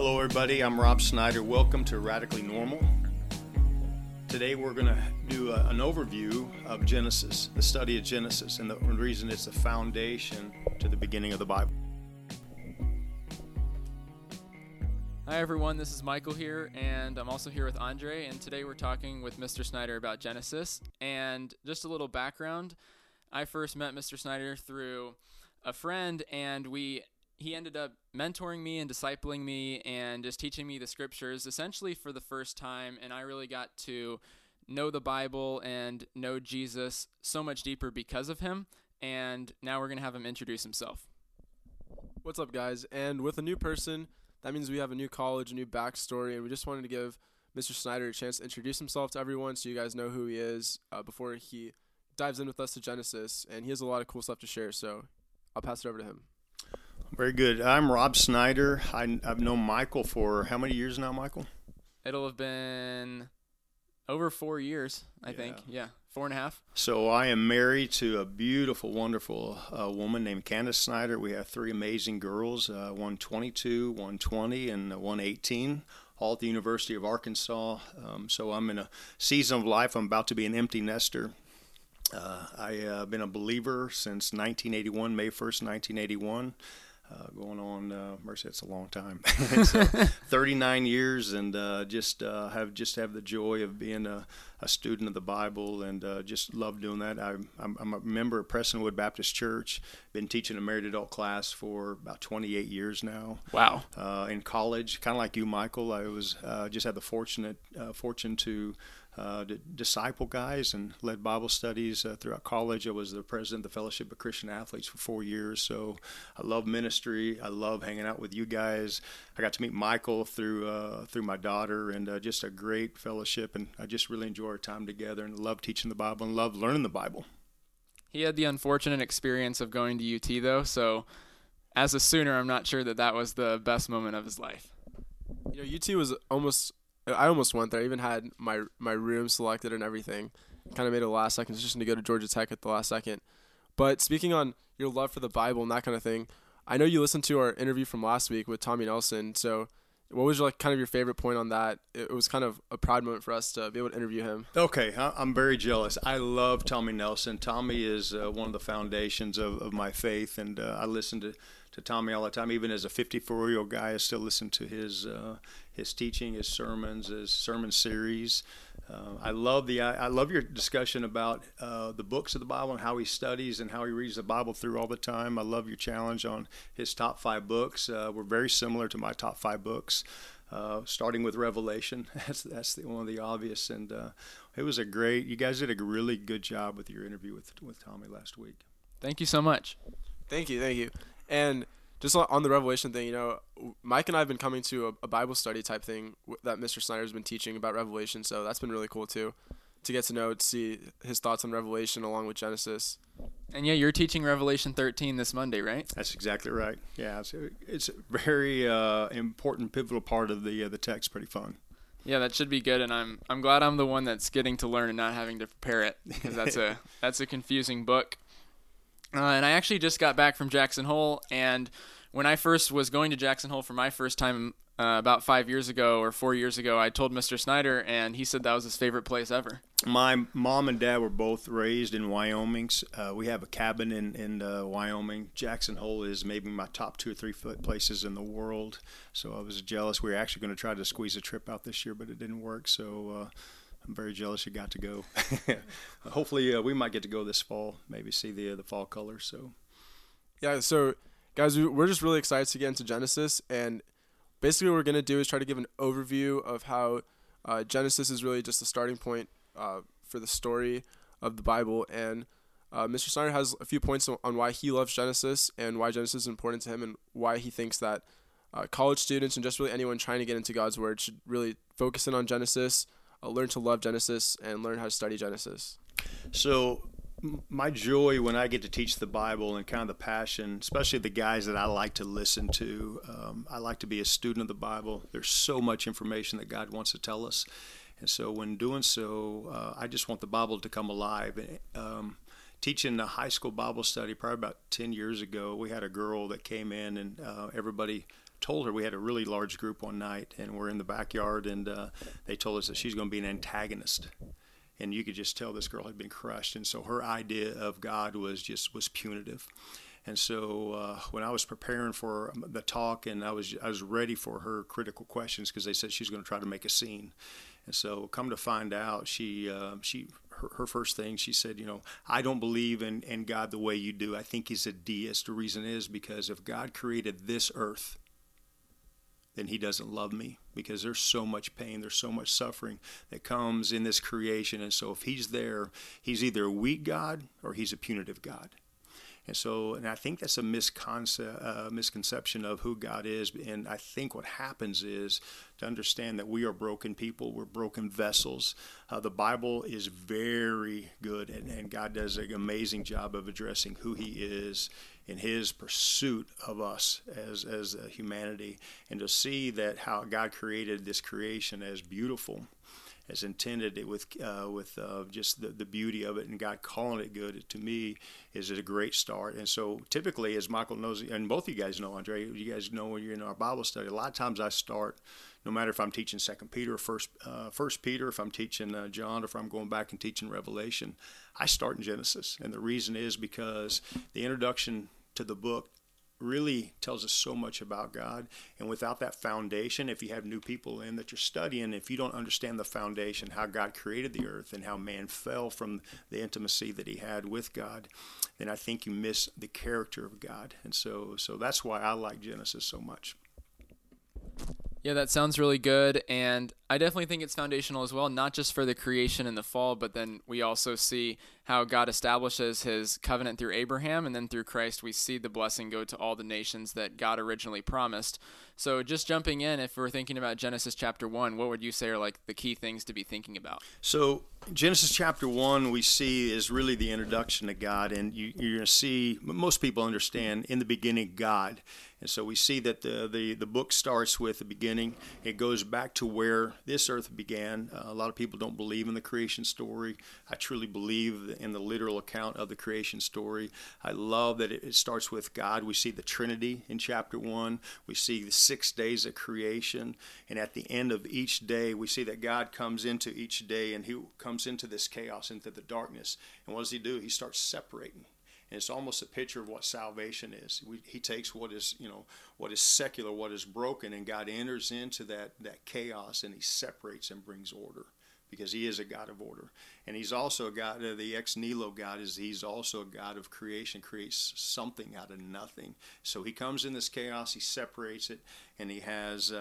Hello everybody, I'm Rob Snyder. Welcome to Radically Normal. Today we're going to do an overview of Genesis, the study of Genesis, and the reason it's the foundation to the beginning of the Bible. Hi everyone, this is Michael here, and I'm also here with Andre, and today we're talking with Mr. Snyder about Genesis. And just a little background, I first met Mr. Snyder through a friend, and he ended up mentoring me and discipling me and just teaching me the scriptures essentially for the first time, and I really got to know the Bible and know Jesus so much deeper because of him. And now we're going to have him introduce himself. What's up, guys? And with a new person, that means we have a new college, a new backstory, and we just wanted to give Mr. Snyder a chance to introduce himself to everyone so you guys know who he is before he dives in with us to Genesis, and he has a lot of cool stuff to share, so I'll pass it over to him. Very good. I'm Rob Snyder. I've known Michael for how many years now, Michael? It'll have been over 4 years, I think. Yeah, 4.5. So I am married to a beautiful, wonderful woman named Candace Snyder. We have three amazing girls, one 22, one 20, and one 18, all at the University of Arkansas. So I'm in a season of life. I'm about to be an empty nester. I've been a believer since 1981, May 1st, 1981. Going on, mercy, that's a long time. So 39 years, and just have the joy of being a student of the Bible, and just love doing that. I'm a member of Prestonwood Baptist Church. Been teaching a married adult class for about 28 years now. Wow! In college, kind of like you, Michael, I was just had the fortune to disciple guys and led Bible studies throughout college. I was the president of the Fellowship of Christian Athletes for 4 years, so I love ministry. I love hanging out with you guys. I got to meet Michael through my daughter, and just a great fellowship, and I just really enjoy our time together and love teaching the Bible and love learning the Bible. He had the unfortunate experience of going to UT, though, so as a Sooner, I'm not sure that was the best moment of his life. You know, UT was almost... I almost went there. I even had my room selected and everything. Kind of made a last-second decision to go to Georgia Tech at the last second. But speaking on your love for the Bible and that kind of thing, I know you listened to our interview from last week with Tommy Nelson. So what was your favorite point on that? It was kind of a proud moment for us to be able to interview him. Okay, I'm very jealous. I love Tommy Nelson. Tommy is one of the foundations of my faith, and I listen to Tommy all the time. Even as a 54-year-old guy, I still listen to his teaching, his sermons, his sermon series. I love your discussion about the books of the Bible and how he studies and how he reads the Bible through all the time. I love your challenge on his top 5 books. Were very similar to my top 5 books, starting with Revelation. That's one of the obvious. And it was you guys did a really good job with your interview with Tommy last week. Thank you so much. Thank you. And just on the Revelation thing, you know, Mike and I have been coming to a Bible study type thing that Mr. Snyder's been teaching about Revelation, so that's been really cool too, to get to know, to see his thoughts on Revelation along with Genesis. And yeah, you're teaching Revelation 13 this Monday, right? That's exactly right. Yeah, it's a very important, pivotal part of the text. Pretty fun. Yeah, that should be good, and I'm glad I'm the one that's getting to learn and not having to prepare it, because that's a confusing book. And I actually just got back from Jackson Hole, and when I first was going to Jackson Hole for my first time about 5 years ago or 4 years ago, I told Mr. Snyder, and he said that was his favorite place ever. My mom and dad were both raised in Wyoming. We have a cabin in Wyoming. Jackson Hole is maybe my top 2 or 3 places in the world, so I was jealous. We were actually going to try to squeeze a trip out this year, but it didn't work, so... I'm very jealous you got to go. Hopefully we might get to go this fall, maybe see the fall colors. So, yeah, so guys, we're just really excited to get into Genesis. And basically what we're going to do is try to give an overview of how Genesis is really just the starting point for the story of the Bible. And Mr. Snyder has a few points on why he loves Genesis and why Genesis is important to him, and why he thinks that college students and just really anyone trying to get into God's Word should really focus in on Genesis. Learn to love Genesis and learn how to study Genesis. So my joy when I get to teach the Bible, and kind of the passion, especially the guys that I like to listen to, I like to be a student of the Bible. There's so much information that God wants to tell us. And so when doing so, I just want the Bible to come alive. Teaching the high school Bible study probably about 10 years ago, we had a girl that came in, and everybody told her, we had a really large group one night, and we're in the backyard, and they told us that she's going to be an antagonist. And you could just tell this girl had been crushed. And so her idea of God was punitive. And so when I was preparing for the talk, and I was ready for her critical questions, because they said she's going to try to make a scene. And so come to find out, her first thing, she said, I don't believe in God the way you do. I think he's a deist. The reason is because if God created this earth, then he doesn't love me, because there's so much pain, there's so much suffering that comes in this creation. And so if he's there, he's either a weak God or he's a punitive God. And so, and I think that's a misconception of who God is. And I think what happens is to understand that we are broken people. We're broken vessels. The Bible is very good, and God does an amazing job of addressing who he is in his pursuit of us as humanity. And to see that how God created this creation as beautiful, as intended, it with just the beauty of it, and God calling it good, to me, is a great start. And so typically, as Michael knows, and both of you guys know, Andre, you guys know when you're in our Bible study, a lot of times I start, no matter if I'm teaching 2 Peter or First Peter, if I'm teaching John, or if I'm going back and teaching Revelation, I start in Genesis. And the reason is because the introduction to the book really tells us so much about God. And without that foundation, if you have new people in that you're studying, if you don't understand the foundation, how God created the earth and how man fell from the intimacy that he had with God, then I think you miss the character of God. And so that's why I like Genesis so much. Yeah, that sounds really good. And I definitely think it's foundational as well, not just for the creation in the fall, but then we also see how God establishes his covenant through Abraham. And then through Christ, we see the blessing go to all the nations that God originally promised. So just jumping in, if we're thinking about Genesis chapter 1, what would you say are like the key things to be thinking about? So Genesis chapter 1 we see is really the introduction to God. And you're going to see, most people understand, in the beginning, God. And so we see that the book starts with the beginning. It goes back to where this earth began. A lot of people don't believe in the creation story. I truly believe in the literal account of the creation story. I love that it starts with God. We see the Trinity in chapter 1. We see the 6 days of creation. And at the end of each day, we see that God comes into each day, and he comes into this chaos, into the darkness. And what does he do? He starts separating. And it's almost a picture of what salvation is. He takes what is, what is secular, what is broken, and God enters into that chaos, and he separates and brings order, because he is a God of order. And he's also a God, the ex nihilo God, he's also a God of creation, creates something out of nothing. So he comes in this chaos, he separates it, and he has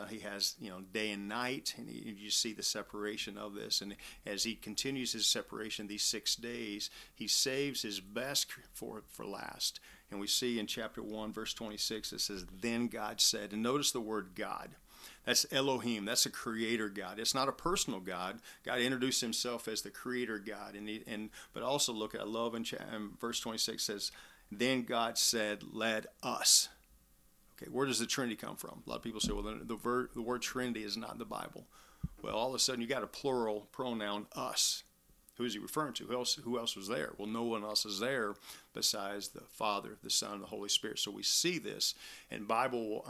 day and night, and you see the separation of this. And as he continues his separation these 6 days, he saves his best for last. And we see in chapter 1, verse 26, it says, "Then God said," and notice the word God. That's Elohim. That's a creator God. It's not a personal God. God introduced himself as the creator God. But also look at, I love in verse 26 says, "Then God said, let us." Okay, where does the Trinity come from? A lot of people say, well, the word Trinity is not in the Bible. Well, all of a sudden you got a plural pronoun, us. Who is he referring to? Who else was there? Well, no one else is there besides the Father, the Son, and the Holy Spirit. So we see this, and Bible will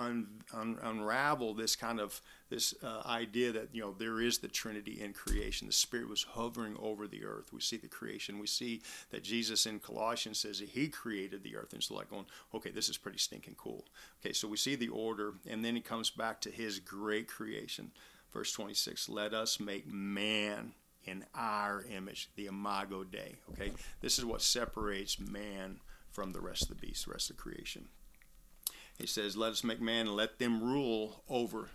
unravel this kind of this idea that there is the Trinity in creation. The Spirit was hovering over the earth. We see the creation. We see that Jesus in Colossians says that he created the earth. And it's like going, okay, this is pretty stinking cool. Okay, so we see the order, and then he comes back to his great creation. Verse 26, "Let us make man in our image," the Imago Dei. Okay, this is what separates man from the rest of the beast, the rest of creation. He says, "Let us make man and let them rule over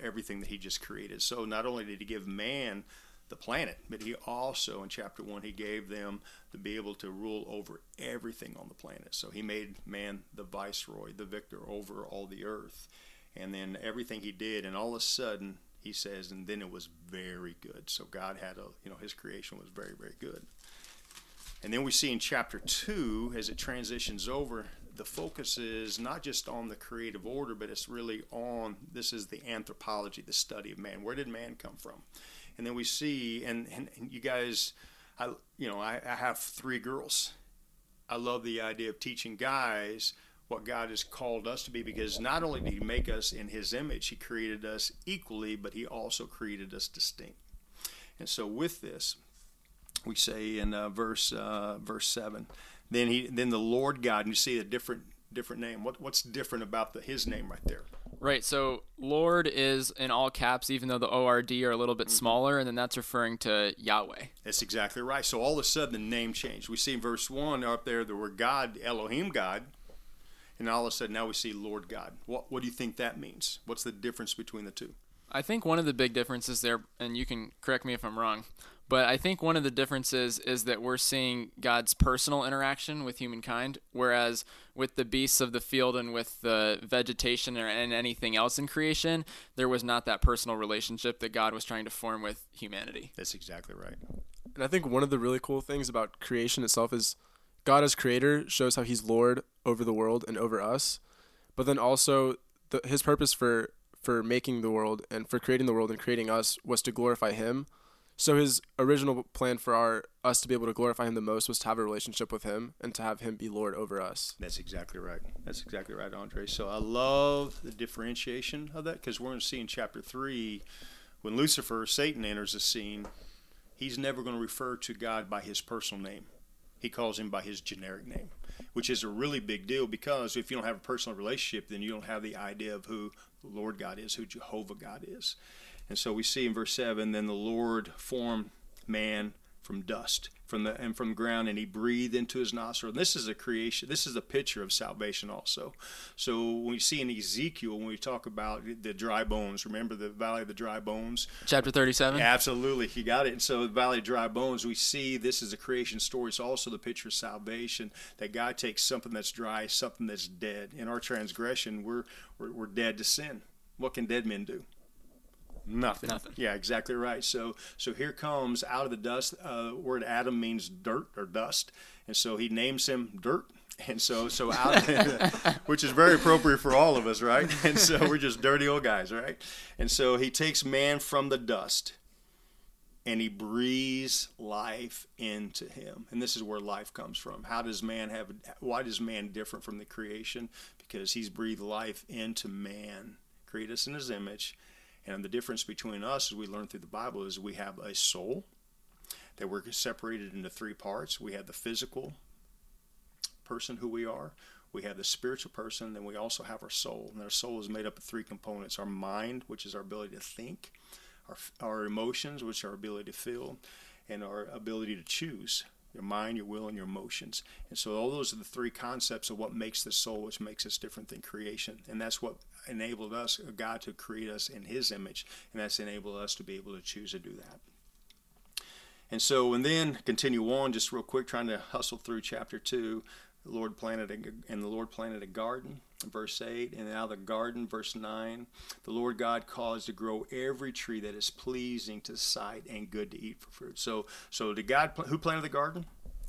everything that he just created." So not only did he give man the planet, but he also, in chapter 1, he gave them to be able to rule over everything on the planet. So he made man the viceroy, the victor over all the earth. And then everything he did, and all of a sudden, he says, "And then it was very good." So God had his creation was very, very good. And then we see in chapter 2, as it transitions over, the focus is not just on the creative order, but it's really on, this is the anthropology, the study of man. Where did man come from? And then we see, and you guys, I have 3 girls. I love the idea of teaching guys what God has called us to be, because not only did he make us in his image, he created us equally, but he also created us distinct. And so with this, we say in verse 7, then the Lord God, and you see a different name. What's different about his name right there? Right, so Lord is in all caps, even though the ORD are a little bit smaller, and then that's referring to Yahweh. That's exactly right. So all of a sudden, the name changed. We see in verse 1 up there, the word God, Elohim God. And all of a sudden, now we see Lord God. What do you think that means? What's the difference between the two? I think one of the big differences there, and you can correct me if I'm wrong, but I think one of the differences is that we're seeing God's personal interaction with humankind, whereas with the beasts of the field and with the vegetation and anything else in creation, there was not that personal relationship that God was trying to form with humanity. That's exactly right. And I think one of the really cool things about creation itself is God as creator shows how he's Lord over the world and over us, but then also his purpose for making the world and for creating the world and creating us was to glorify him. So his original plan for us to be able to glorify him the most was to have a relationship with him and to have him be Lord over us. That's exactly right. That's exactly right, Andre. So I love the differentiation of that, because we're going to see in chapter 3 when Lucifer, Satan, enters the scene, he's never going to refer to God by his personal name. He calls him by his generic name, which is a really big deal, because if you don't have a personal relationship, then you don't have the idea of who Lord God is, who Jehovah God is. And so we see in verse 7, then the Lord formed man from dust and from ground, and he breathed into his nostril. And this is a creation. This is a picture of salvation also. So when we see in Ezekiel, when we talk about the dry bones, remember the Valley of the Dry Bones? Chapter 37? Absolutely. You got it. And so the Valley of Dry Bones, we see this is a creation story. It's also the picture of salvation, that God takes something that's dry, something that's dead. In our transgression, we're dead to sin. What can dead men do? Nothing. Yeah, exactly right. So here comes out of the dust. Word Adam means dirt or dust, and so he names him dirt. And so out of the, which is very appropriate for all of us, right? And so we're just dirty old guys, right? And so he takes man from the dust, and he breathes life into him. And this is where life comes from. Why does man different from the creation? Because he's breathed life into man, create us in his image. And the difference between us, as we learn through the Bible, is we have a soul that we're separated into three parts. We have the physical person, who we are. We have the spiritual person. Then we also have our soul. And our soul is made up of three components: our mind, which is our ability to think, our emotions, which are our ability to feel, and our ability to choose. Your mind, your will, and your emotions. And so all those are the three concepts of what makes the soul, which makes us different than creation. And that's what enabled us, God, to create us in his image. And that's enabled us to be able to choose to do that. And so, and then continue on just real quick, trying to hustle through chapter 2. The Lord planted a garden, verse 8, and out of the garden, verse 9, the Lord God caused to grow every tree that is pleasing to sight and good to eat for fruit. So did God, who planted the garden?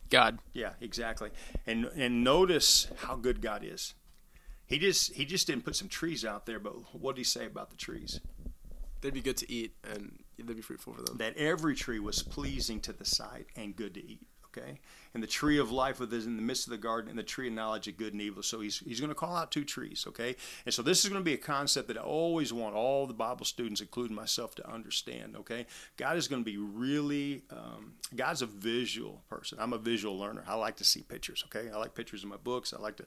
God. Yeah, exactly. And notice how good God is. He just didn't put some trees out there, but what did he say about the trees? They'd be good to eat and they'd be fruitful for them. That every tree was pleasing to the sight and good to eat. Okay, and the tree of life was in the midst of the garden, and the tree of knowledge of good and evil. So he's going to call out two trees, okay? And so this is going to be a concept that I always want all the Bible students, including myself, to understand, okay? God is going to be really, God's a visual person. I'm a visual learner. I like to see pictures, okay? I like pictures in my books. I like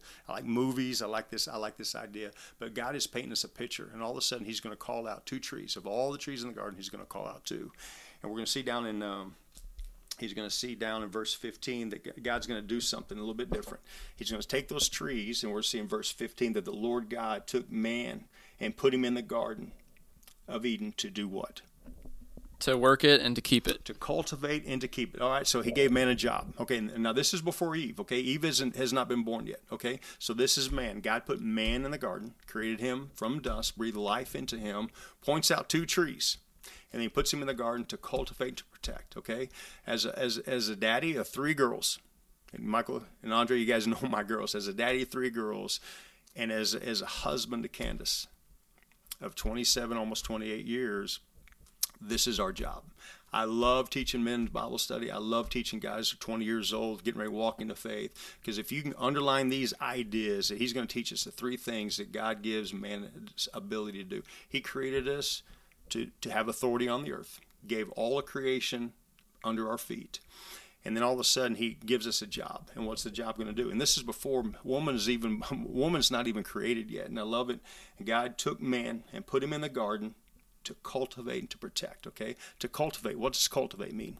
movies. I like this idea. But God is painting us a picture, and all of a sudden he's going to call out two trees. Of all the trees in the garden, he's going to call out two. And we're going to see down in... He's going to see down in verse 15 that God's going to do something a little bit different. He's going to take those trees, and we're seeing verse 15 that the Lord God took man and put him in the Garden of Eden to do what? To work it and to keep it. To cultivate and to keep it. All right, so he gave man a job. Okay, now this is before Eve, okay? Eve has not been born yet, okay? So this is man. God put man in the garden, created him from dust, breathed life into him, points out two trees. And he puts him in the garden to cultivate, to protect, okay? As a daddy of three girls, and Michael and Andre, you guys know my girls. As a daddy of three girls, and as a husband to Candace of 27, almost 28 years, this is our job. I love teaching men's Bible study. I love teaching guys who are 20 years old, getting ready to walk into faith. Because if you can underline these ideas, that he's going to teach us the three things that God gives man's ability to do. He created us to have authority on the earth, gave all of creation under our feet. And then all of a sudden he gives us a job. And what's the job going to do? And this is before woman's not even created yet. And I love it. God took man and put him in the garden to cultivate and to protect, okay? To cultivate. What does cultivate mean?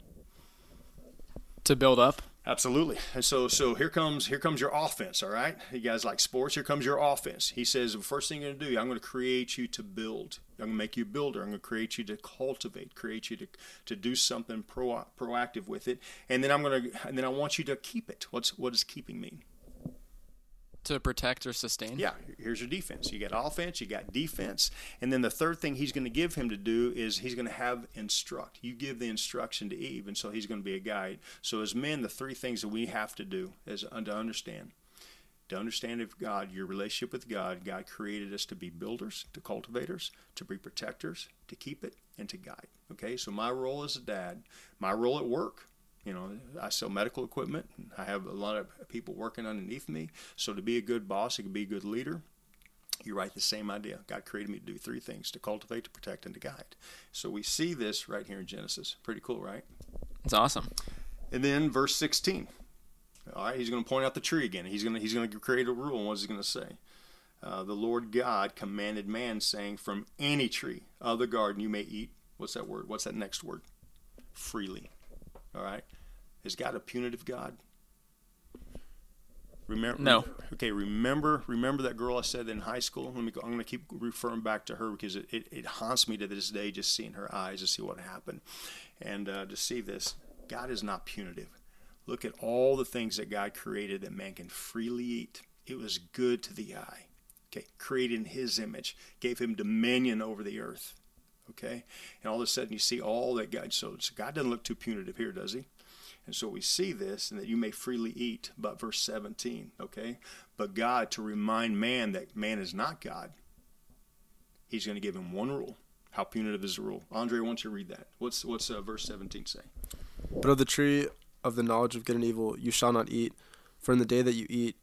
To build up. Absolutely. And so here comes your offense, all right? You guys like sports? Here comes your offense. He says, the first thing you're going to do, I'm going to create you to build. I'm going to make you a builder. I'm going to create you to cultivate, create you to do something proactive with it. And then I want you to keep it. What does keeping mean? To protect or sustain. Yeah, here's your defense. You got offense, you got defense. And then the third thing he's going to give him to do is he's going to have instruct. You give the instruction to Eve, and so he's going to be a guide. So as men, the three things that we have to do is to understand of God, your relationship with God. God created us to be builders, to cultivators, to be protectors, to keep it, and to guide. Okay, so my role as a dad, my role at work, you know, I sell medical equipment. I have a lot of people working underneath me. So to be a good boss, to be a good leader, you're right, the same idea. God created me to do three things: to cultivate, to protect, and to guide. So we see this right here in Genesis. Pretty cool, right? It's awesome. And then verse 16. All right, he's going to point out the tree again. He's going to create a rule. And what is he going to say? The Lord God commanded man, saying, "From any tree of the garden you may eat." What's that word? What's that next word? Freely. All right. Is God a punitive God? No. Okay, remember that girl I said in high school? I'm going to keep referring back to her because it haunts me to this day just seeing her eyes to see what happened. And to see this, God is not punitive. Look at all the things that God created that man can freely eat. It was good to the eye. Okay, created in his image, gave him dominion over the earth. Okay, and all of a sudden you see all that God. So God doesn't look too punitive here, does he? And so we see this, and that you may freely eat. But verse 17, okay? But God, to remind man that man is not God, he's going to give him one rule. How punitive is the rule? Andre, why don't you read that? What's verse 17 say? But of the tree of the knowledge of good and evil you shall not eat, for in the day that you eat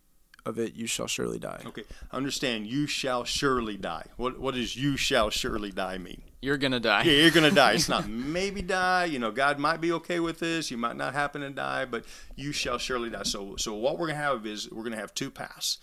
of it you shall surely die. Okay, understand, you shall surely die. What does you shall surely die mean? You're going to die. Yeah, you're going to die. It's not maybe die. You know, God might be okay with this. You might not happen to die, but you shall surely die. So what we're going to have is we're going to have two paths.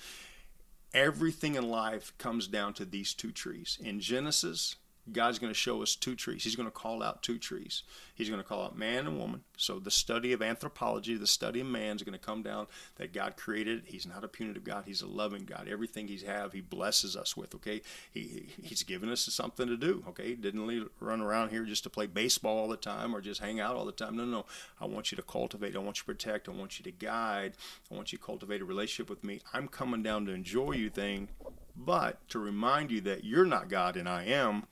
Everything in life comes down to these two trees. In Genesis, God's going to show us two trees. He's going to call out two trees. He's going to call out man and woman. So the study of anthropology, the study of man, is going to come down that God created. He's not a punitive God. He's a loving God. Everything he's have, he blesses us with, okay? He's given us something to do, okay? Didn't run around here just to play baseball all the time or just hang out all the time. No. I want you to cultivate. I want you to protect. I want you to guide. I want you to cultivate a relationship with me. I'm coming down to enjoy you thing, but to remind you that you're not God and I am.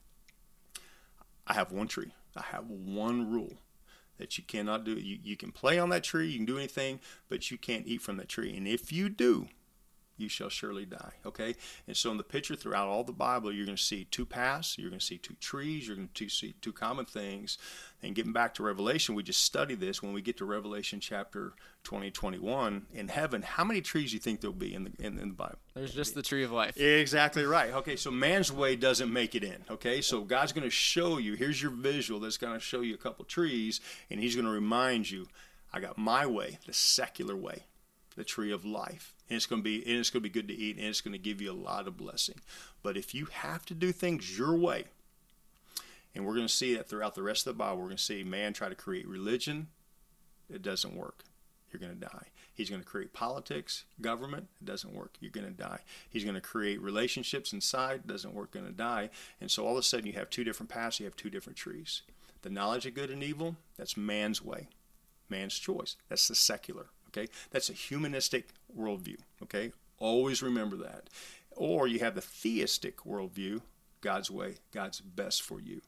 I have one tree. I have one rule that you cannot do. You can play on that tree. You can do anything, but you can't eat from that tree. And if you do, you shall surely die. Okay? And so in the picture throughout all the Bible, you're going to see two paths. You're going to see two trees. You're going to see two common things. And getting back to Revelation, we just study this. When we get to Revelation chapter 20-21, in heaven, how many trees do you think there'll be in the Bible? There's just the tree of life. Exactly right. Okay, so man's way doesn't make it in. Okay, so God's going to show you. Here's your visual that's going to show you a couple trees, and he's going to remind you, I got my way, the secular way, the tree of life. And it's going to be good to eat, and it's going to give you a lot of blessing. But if you have to do things your way, and we're going to see that throughout the rest of the Bible, we're going to see man try to create religion. It doesn't work. You're going to die. He's going to create politics, government. It doesn't work. You're going to die. He's going to create relationships inside. It doesn't work. Going to die. And so all of a sudden you have two different paths. You have two different trees. The knowledge of good and evil, that's man's way, man's choice. That's the secular. Okay, that's a humanistic worldview. Okay, always remember that. Or you have the theistic worldview, God's way, God's best for you,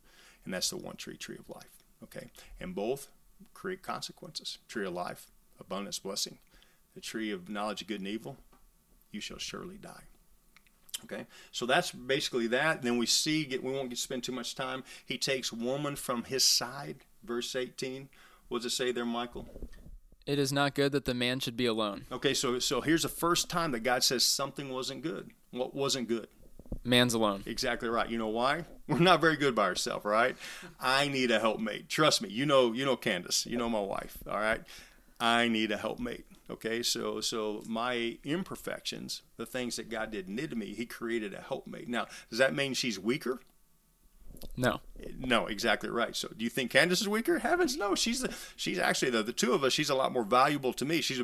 and that's the one tree of life. Okay, and both create consequences. Tree of life, abundance, blessing. The tree of knowledge of good and evil, you shall surely die. Okay, so that's basically that. Then we see, we won't spend too much time. He takes woman from his side. verse 18. What does it say there, Michael? It is not good that the man should be alone. Okay, so here's the first time that God says something wasn't good. What wasn't good? Man's alone. Exactly right. You know why? We're not very good by ourselves, right? I need a helpmate. Trust me. You know Candace. You know my wife, all right? I need a helpmate. Okay, so my imperfections, the things that God didn't need to me, he created a helpmate. Now, does that mean she's weaker? No. No, exactly right. So do you think Candace is weaker? Heavens, no. She's actually, the two of us, she's a lot more valuable to me. She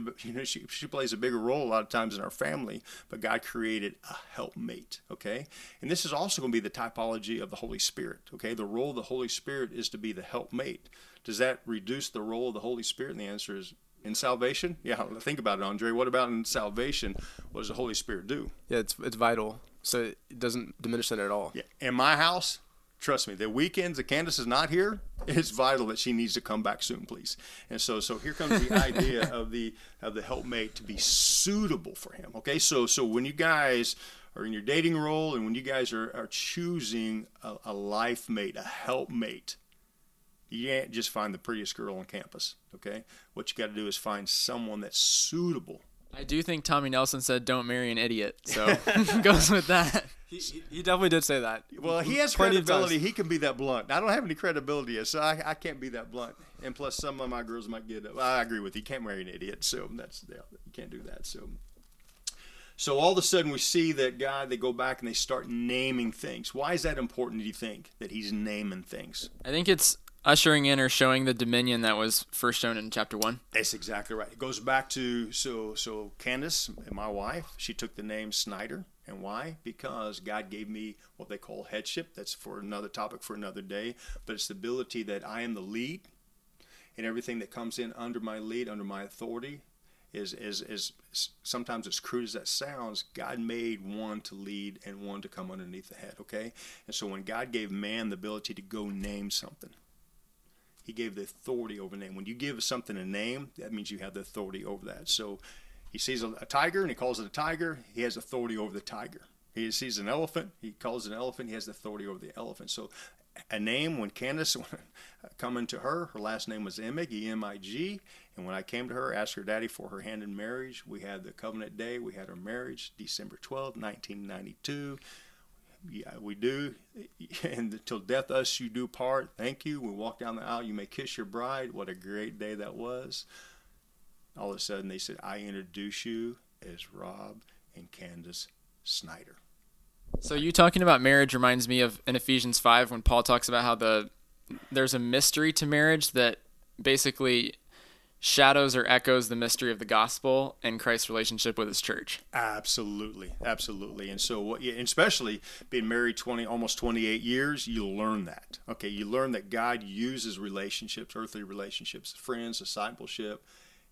plays a bigger role a lot of times in our family, but God created a helpmate, okay? And this is also going to be the typology of the Holy Spirit, okay? The role of the Holy Spirit is to be the helpmate. Does that reduce the role of the Holy Spirit? And the answer is in salvation? Yeah, think about it, Andre. What about in salvation? What does the Holy Spirit do? Yeah, it's vital. So it doesn't diminish that at all. Yeah. In my house, trust me, the weekends that Candace is not here, it's vital that she needs to come back soon, please. And so here comes the idea of the helpmate to be suitable for him. Okay, so when you guys are in your dating role and when you guys are choosing a life mate, a helpmate, you can't just find the prettiest girl on campus, okay? What you got to do is find someone that's suitable. I do think Tommy Nelson said, "Don't marry an idiot," so goes with that. He definitely did say that. Well, he has credibility. He can be that blunt. I don't have any credibility yet, so I can't be that blunt. And plus, some of my girls might get up. I agree with you. You can't marry an idiot, so you can't do that. So all of a sudden, we see that God, they go back and they start naming things. Why is that important, do you think, that he's naming things? I think it's ushering in or showing the dominion that was first shown in chapter 1. That's exactly right. It goes back to, so Candace, my wife, she took the name Snyder. And why? Because God gave me what they call headship. That's for another topic for another day. But it's the ability that I am the lead, and everything that comes in under my lead, under my authority, is sometimes as crude as that sounds, God made one to lead and one to come underneath the head, okay? And so when God gave man the ability to go name something, he gave the authority over name. When you give something a name, that means you have the authority over that. So he sees a tiger and he calls it a tiger. He has authority over the tiger. He sees an elephant. He calls it an elephant. He has the authority over the elephant. So a name, when Candace coming to her last name was Emig, E-M-I-G. And when I came to her, asked her daddy for her hand in marriage, we had the covenant day. We had our marriage, December 12, 1992. Yeah, we do. And till death us you do part. Thank you. We walk down the aisle. You may kiss your bride. What a great day that was. All of a sudden they said, I introduce you as Rob and Candace Snyder. So you talking about marriage reminds me of in Ephesians 5 when Paul talks about how there's a mystery to marriage that basically shadows or echoes the mystery of the gospel and Christ's relationship with his church. Absolutely. Absolutely. And so, especially being married almost 28 years, you learn that. Okay. You learn that God uses relationships, earthly relationships, friends, discipleship,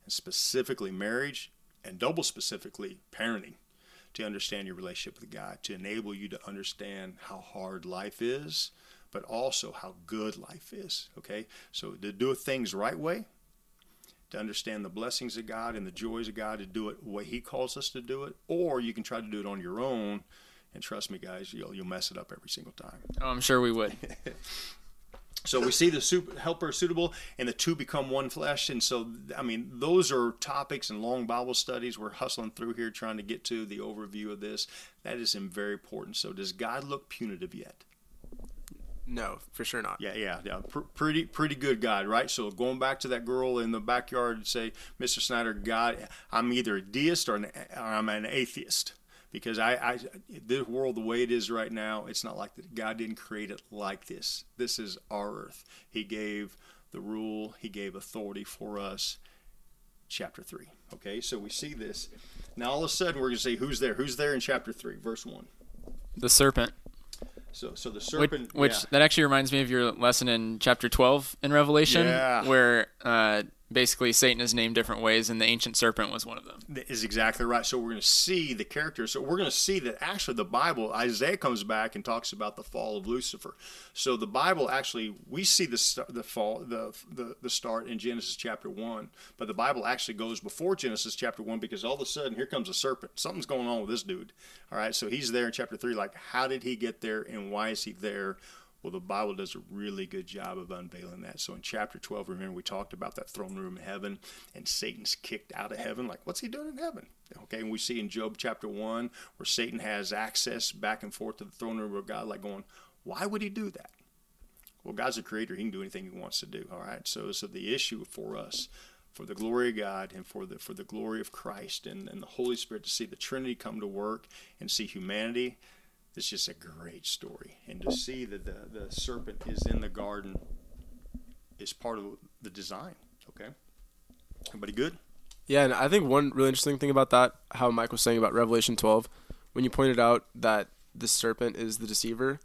and specifically marriage, and double specifically parenting, to understand your relationship with God, to enable you to understand how hard life is, but also how good life is. Okay. So to do things right way, to understand the blessings of God and the joys of God, to do it the way he calls us to do it, or you can try to do it on your own, and trust me guys, you'll mess it up every single time. Oh, I'm sure we would. So we see the helper suitable, and the two become one flesh. And so, I mean, those are topics and long Bible studies. We're hustling through here trying to get to the overview of this. That is very important. So does God look punitive yet? No, for sure not. Yeah. Pretty good God, right? So going back to that girl in the backyard and say, Mr. Snyder, God, I'm either a deist or I'm an atheist. Because this world, the way it is right now, it's not like that. God didn't create it like this. This is our earth. He gave the rule. He gave authority for us. Chapter 3. Okay, so we see this. Now all of a sudden we're going to see who's there. Who's there in chapter 3, verse 1? The serpent. So the serpent, which that actually reminds me of your lesson in chapter 12 in Revelation, where basically Satan is named different ways, and the ancient serpent was one of them. That is exactly right. So we're going to see the character. So we're going to see that actually the Bible, Isaiah comes back and talks about the fall of Lucifer. So the Bible actually, we see the start in Genesis chapter 1, but the Bible actually goes before Genesis chapter 1, because all of a sudden here comes a serpent. Something's going on with this dude. All right, so he's there in chapter 3. Like, how did he get there? And why is he there? Well, the Bible does a really good job of unveiling that. So in chapter 12, remember we talked about that throne room in heaven, and Satan's kicked out of heaven. Like, what's he doing in heaven? Okay, and we see in Job chapter 1 where Satan has access back and forth to the throne room of God, like going, why would he do that? Well, God's a creator. He can do anything he wants to do, all right? So the issue for us, for the glory of God and for the glory of Christ and the Holy Spirit, to see the Trinity come to work and see humanity, it's just a great story. And to see that the serpent is in the garden is part of the design, okay? Everybody good? Yeah, and I think one really interesting thing about that, how Mike was saying about Revelation 12, when you pointed out that the serpent is the deceiver,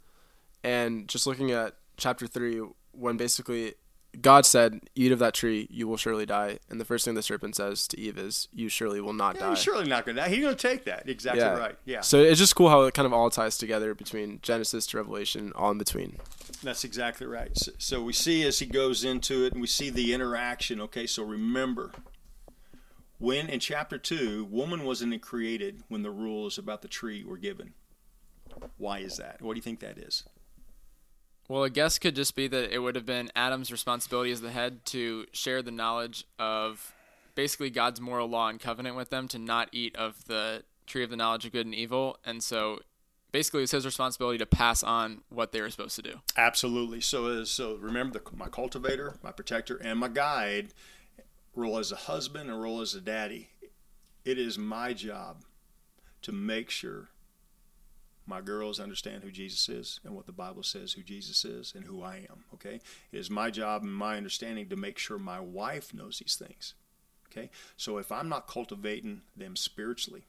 and just looking at chapter 3, when basically God said, eat of that tree, you will surely die. And the first thing the serpent says to Eve is, you surely will not die. You're surely not going to die. He's going to take that. Exactly right. Yeah. So it's just cool how it kind of all ties together between Genesis to Revelation, all in between. That's exactly right. So we see as he goes into it, and we see the interaction. Okay, so remember, when in chapter 2, woman wasn't created when the rules about the tree were given. Why is that? What do you think that is? Well, a guess could just be that it would have been Adam's responsibility as the head to share the knowledge of basically God's moral law and covenant with them to not eat of the tree of the knowledge of good and evil. And so basically it was his responsibility to pass on what they were supposed to do. Absolutely. So remember, my cultivator, my protector, and my guide, role as a husband and role as a daddy. It is my job to make sure my girls understand who Jesus is and what the Bible says who Jesus is and who I am, okay? It is my job and my understanding to make sure my wife knows these things, okay? So if I'm not cultivating them spiritually,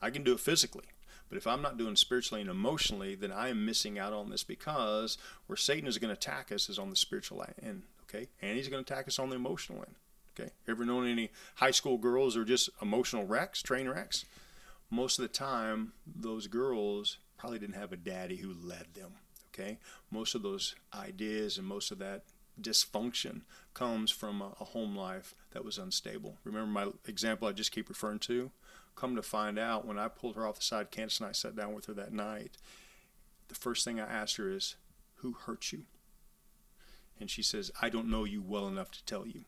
I can do it physically, but if I'm not doing spiritually and emotionally, then I am missing out on this, because where Satan is going to attack us is on the spiritual end, okay? And he's going to attack us on the emotional end, okay? Ever known any high school girls who are just emotional wrecks, train wrecks? Most of the time, those girls probably didn't have a daddy who led them, okay? Most of those ideas and most of that dysfunction comes from a home life that was unstable. Remember my example I just keep referring to? Come to find out, when I pulled her off the side, Candace and I sat down with her that night, the first thing I asked her is, who hurt you? And she says, I don't know you well enough to tell you.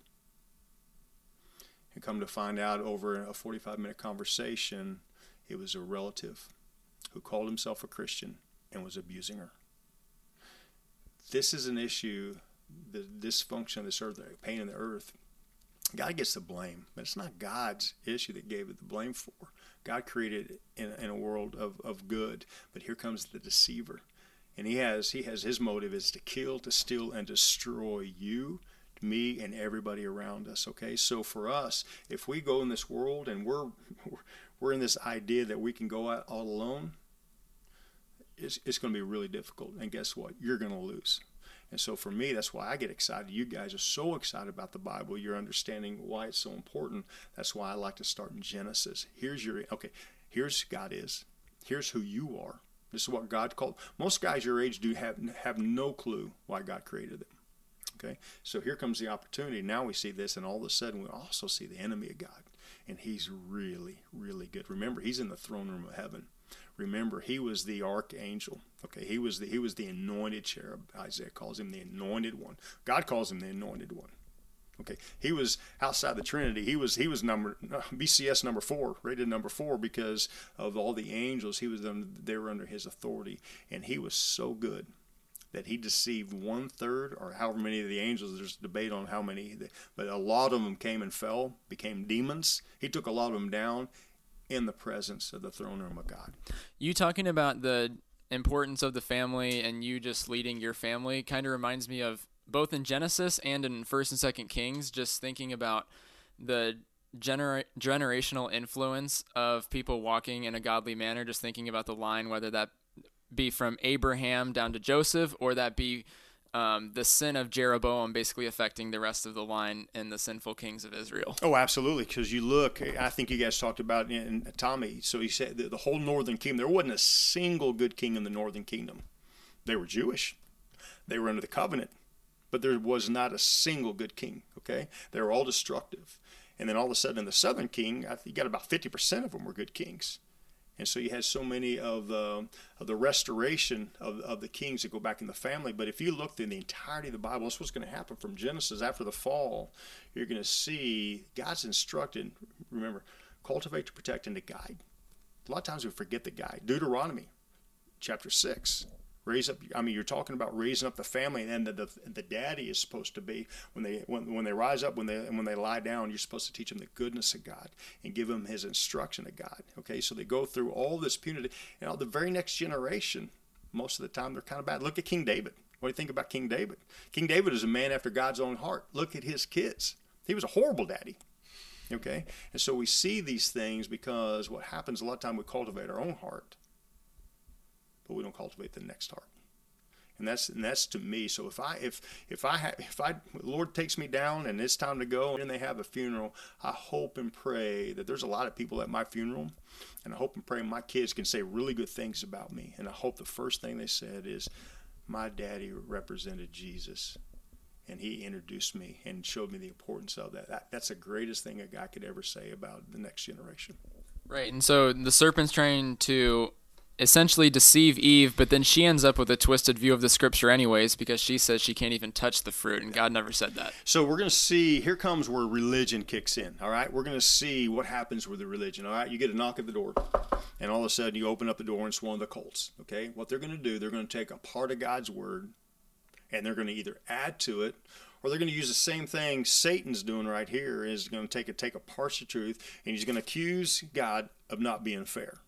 And come to find out, over a 45-minute conversation, it was a relative who called himself a Christian and was abusing her. This is an issue, the dysfunction of this earth, the pain of the earth. God gets the blame, but it's not God's issue that gave it the blame for. God created it in a world of good, but here comes the deceiver. And he has his motive is to kill, to steal, and destroy you, me, and everybody around us, okay? So for us, if we go in this world and we're in this idea that we can go out all alone, it's going to be really difficult. And guess what? You're going to lose. And so for me, that's why I get excited. You guys are so excited about the Bible. You're understanding why it's so important. That's why I like to start in Genesis. Here's God is. Here's who you are. This is what God called. Most guys your age do have no clue why God created them. Okay, so here comes the opportunity. Now we see this, and all of a sudden we also see the enemy of God. And he's really, really good. Remember, he's in the throne room of heaven. Remember, he was the archangel. Okay, he was the anointed cherub. Isaiah calls him the anointed one. God calls him the anointed one. Okay, he was outside the Trinity. He was BCS number 4, rated number 4, because of all the angels. They were under his authority, and he was so good that he deceived 1/3 or however many of the angels. There's debate on how many, but a lot of them came and fell, became demons. He took a lot of them down in the presence of the throne room of God. You talking about the importance of the family and you just leading your family kind of reminds me of both in Genesis and in 1st and 2nd Kings, just thinking about the generational influence of people walking in a godly manner, just thinking about the line, whether that be from Abraham down to Joseph, or that be the sin of Jeroboam basically affecting the rest of the line and the sinful kings of Israel. Oh, absolutely, because you look, I think you guys talked about in Tommy, so he said the whole northern kingdom, there wasn't a single good king in the northern kingdom. They were Jewish. They were under the covenant, but there was not a single good king, okay? They were all destructive. And then all of a sudden in the southern king, you got about 50% of them were good kings. And so you had so many of the restoration of the kings that go back in the family. But if you looked in the entirety of the Bible, that's what's going to happen from Genesis after the fall. You're going to see God's instructed, remember, cultivate, to protect, and to guide. A lot of times we forget the guide. Deuteronomy chapter 6. Raise up, I mean, you're talking about raising up the family, and the daddy is supposed to be, when they rise up, when they lie down, you're supposed to teach them the goodness of God and give them his instruction of God. Okay, so they go through all this punitive, and the very next generation, most of the time, they're kind of bad. Look at King David. What do you think about King David? King David is a man after God's own heart. Look at his kids. He was a horrible daddy. Okay, and so we see these things because what happens a lot of time, we cultivate our own heart, but we don't cultivate the next heart, and that's to me. So if the Lord takes me down and it's time to go, and they have a funeral, I hope and pray that there's a lot of people at my funeral, and I hope and pray my kids can say really good things about me, and I hope the first thing they said is, my daddy represented Jesus, and he introduced me and showed me the importance of that. That's the greatest thing a guy could ever say about the next generation. Right, and so the serpent's trying to essentially deceive Eve, but then she ends up with a twisted view of the scripture anyways, because she says she can't even touch the fruit, and God never said that. So we're going to see, here comes where religion kicks in, all right? We're going to see what happens with the religion, all right? You get a knock at the door, and all of a sudden you open up the door and it's one of the cults, okay? What they're going to do, they're going to take a part of God's word, and they're going to either add to it, or they're going to use the same thing Satan's doing right here, is going to take a parcel of truth, and he's going to accuse God of not being fair.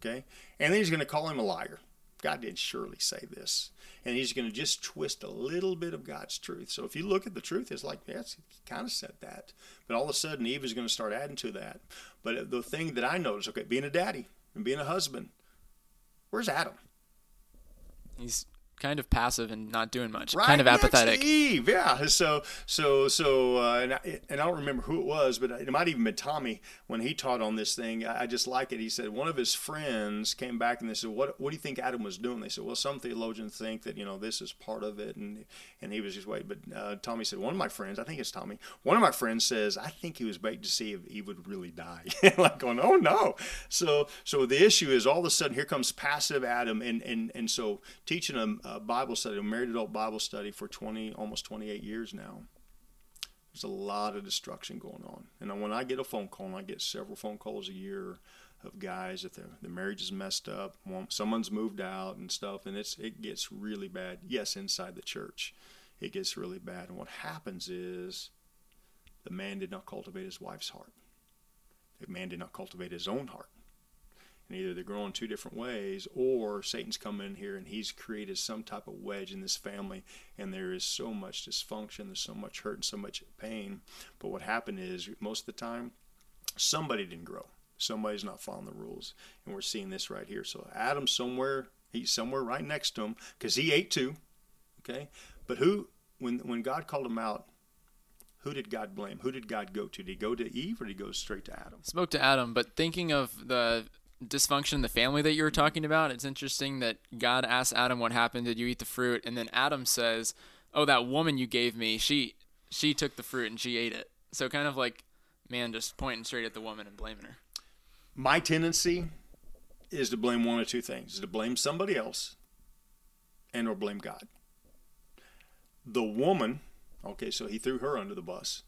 Okay, and then he's going to call him a liar. God did surely say this. And he's going to just twist a little bit of God's truth. So if you look at the truth, it's like, yes, he kind of said that. But all of a sudden, Eve is going to start adding to that. But the thing that I noticed, okay, being a daddy and being a husband, where's Adam? He's kind of passive and not doing much, right? Kind of apathetic. Eve, yeah. And I don't remember who it was, but it might even been Tommy when he taught on this thing. I just like it. He said one of his friends came back and they said, "What do you think Adam was doing?" They said, "Well, some theologians think that this is part of it," and he was just waiting. But Tommy said, "One of my friends, I think it's Tommy. One of my friends says I think he was waiting to see if Eve would really die." Like going, "Oh no!" So the issue is all of a sudden here comes passive Adam, and so teaching him. Bible study, a married adult Bible study for almost 28 years now. There's a lot of destruction going on. And when I get a phone call, and I get several phone calls a year of guys that the marriage is messed up, someone's moved out and stuff, and it gets really bad. Yes, inside the church, it gets really bad. And what happens is the man did not cultivate his wife's heart. The man did not cultivate his own heart. And either they're growing two different ways, or Satan's come in here and he's created some type of wedge in this family, and there is so much dysfunction, there's so much hurt and so much pain. But what happened is most of the time, somebody didn't grow. Somebody's not following the rules, and we're seeing this right here. So Adam's somewhere, he's somewhere right next to him, because he ate too, okay? But when God called him out, who did God blame? Who did God go to? Did he go to Eve, or did he go straight to Adam? Spoke to Adam, but thinking of the dysfunction in the family that you were talking about, it's interesting that God asked Adam what happened, did you eat the fruit, and then Adam says, oh, that woman you gave me, she took the fruit and she ate it. So kind of like, man, just pointing straight at the woman and blaming her. My tendency is to blame one of two things, is to blame somebody else and or blame God. The woman, okay, so he threw her under the bus,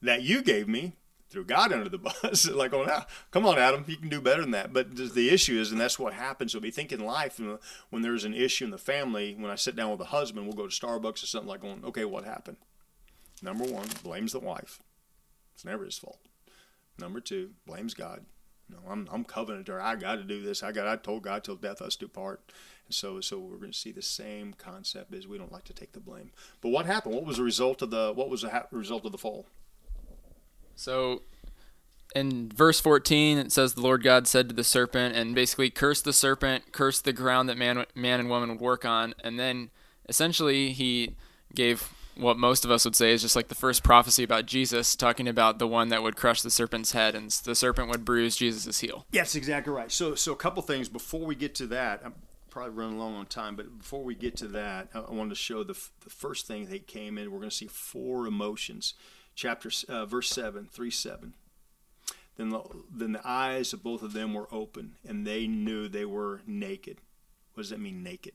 that you gave me, threw God under the bus. Like, oh, now, come on, Adam, you can do better than that. But the issue is, and that's what happens. So if you think in life, when there's an issue in the family, when I sit down with a husband, we'll go to Starbucks or something, like going, okay, what happened? Number one, blames the wife. It's never his fault. Number two, blames God. No, I'm covenant, or I got to do this. I told God till death us do part. And so we're going to see the same concept is we don't like to take the blame. But what happened? What was the result of the fall? So in verse 14, it says, the Lord God said to the serpent, and basically cursed the serpent, cursed the ground that man and woman would work on. And then essentially he gave what most of us would say is just like the first prophecy about Jesus, talking about the one that would crush the serpent's head, and the serpent would bruise Jesus' heel. Yes, exactly right. So a couple things before we get to that. I'm probably running long on time, but before we get to that, I wanted to show the first thing that came in. We're going to see four emotions. Chapter verse 7, 3:7. Then the eyes of both of them were open, and they knew they were naked. What does that mean, naked?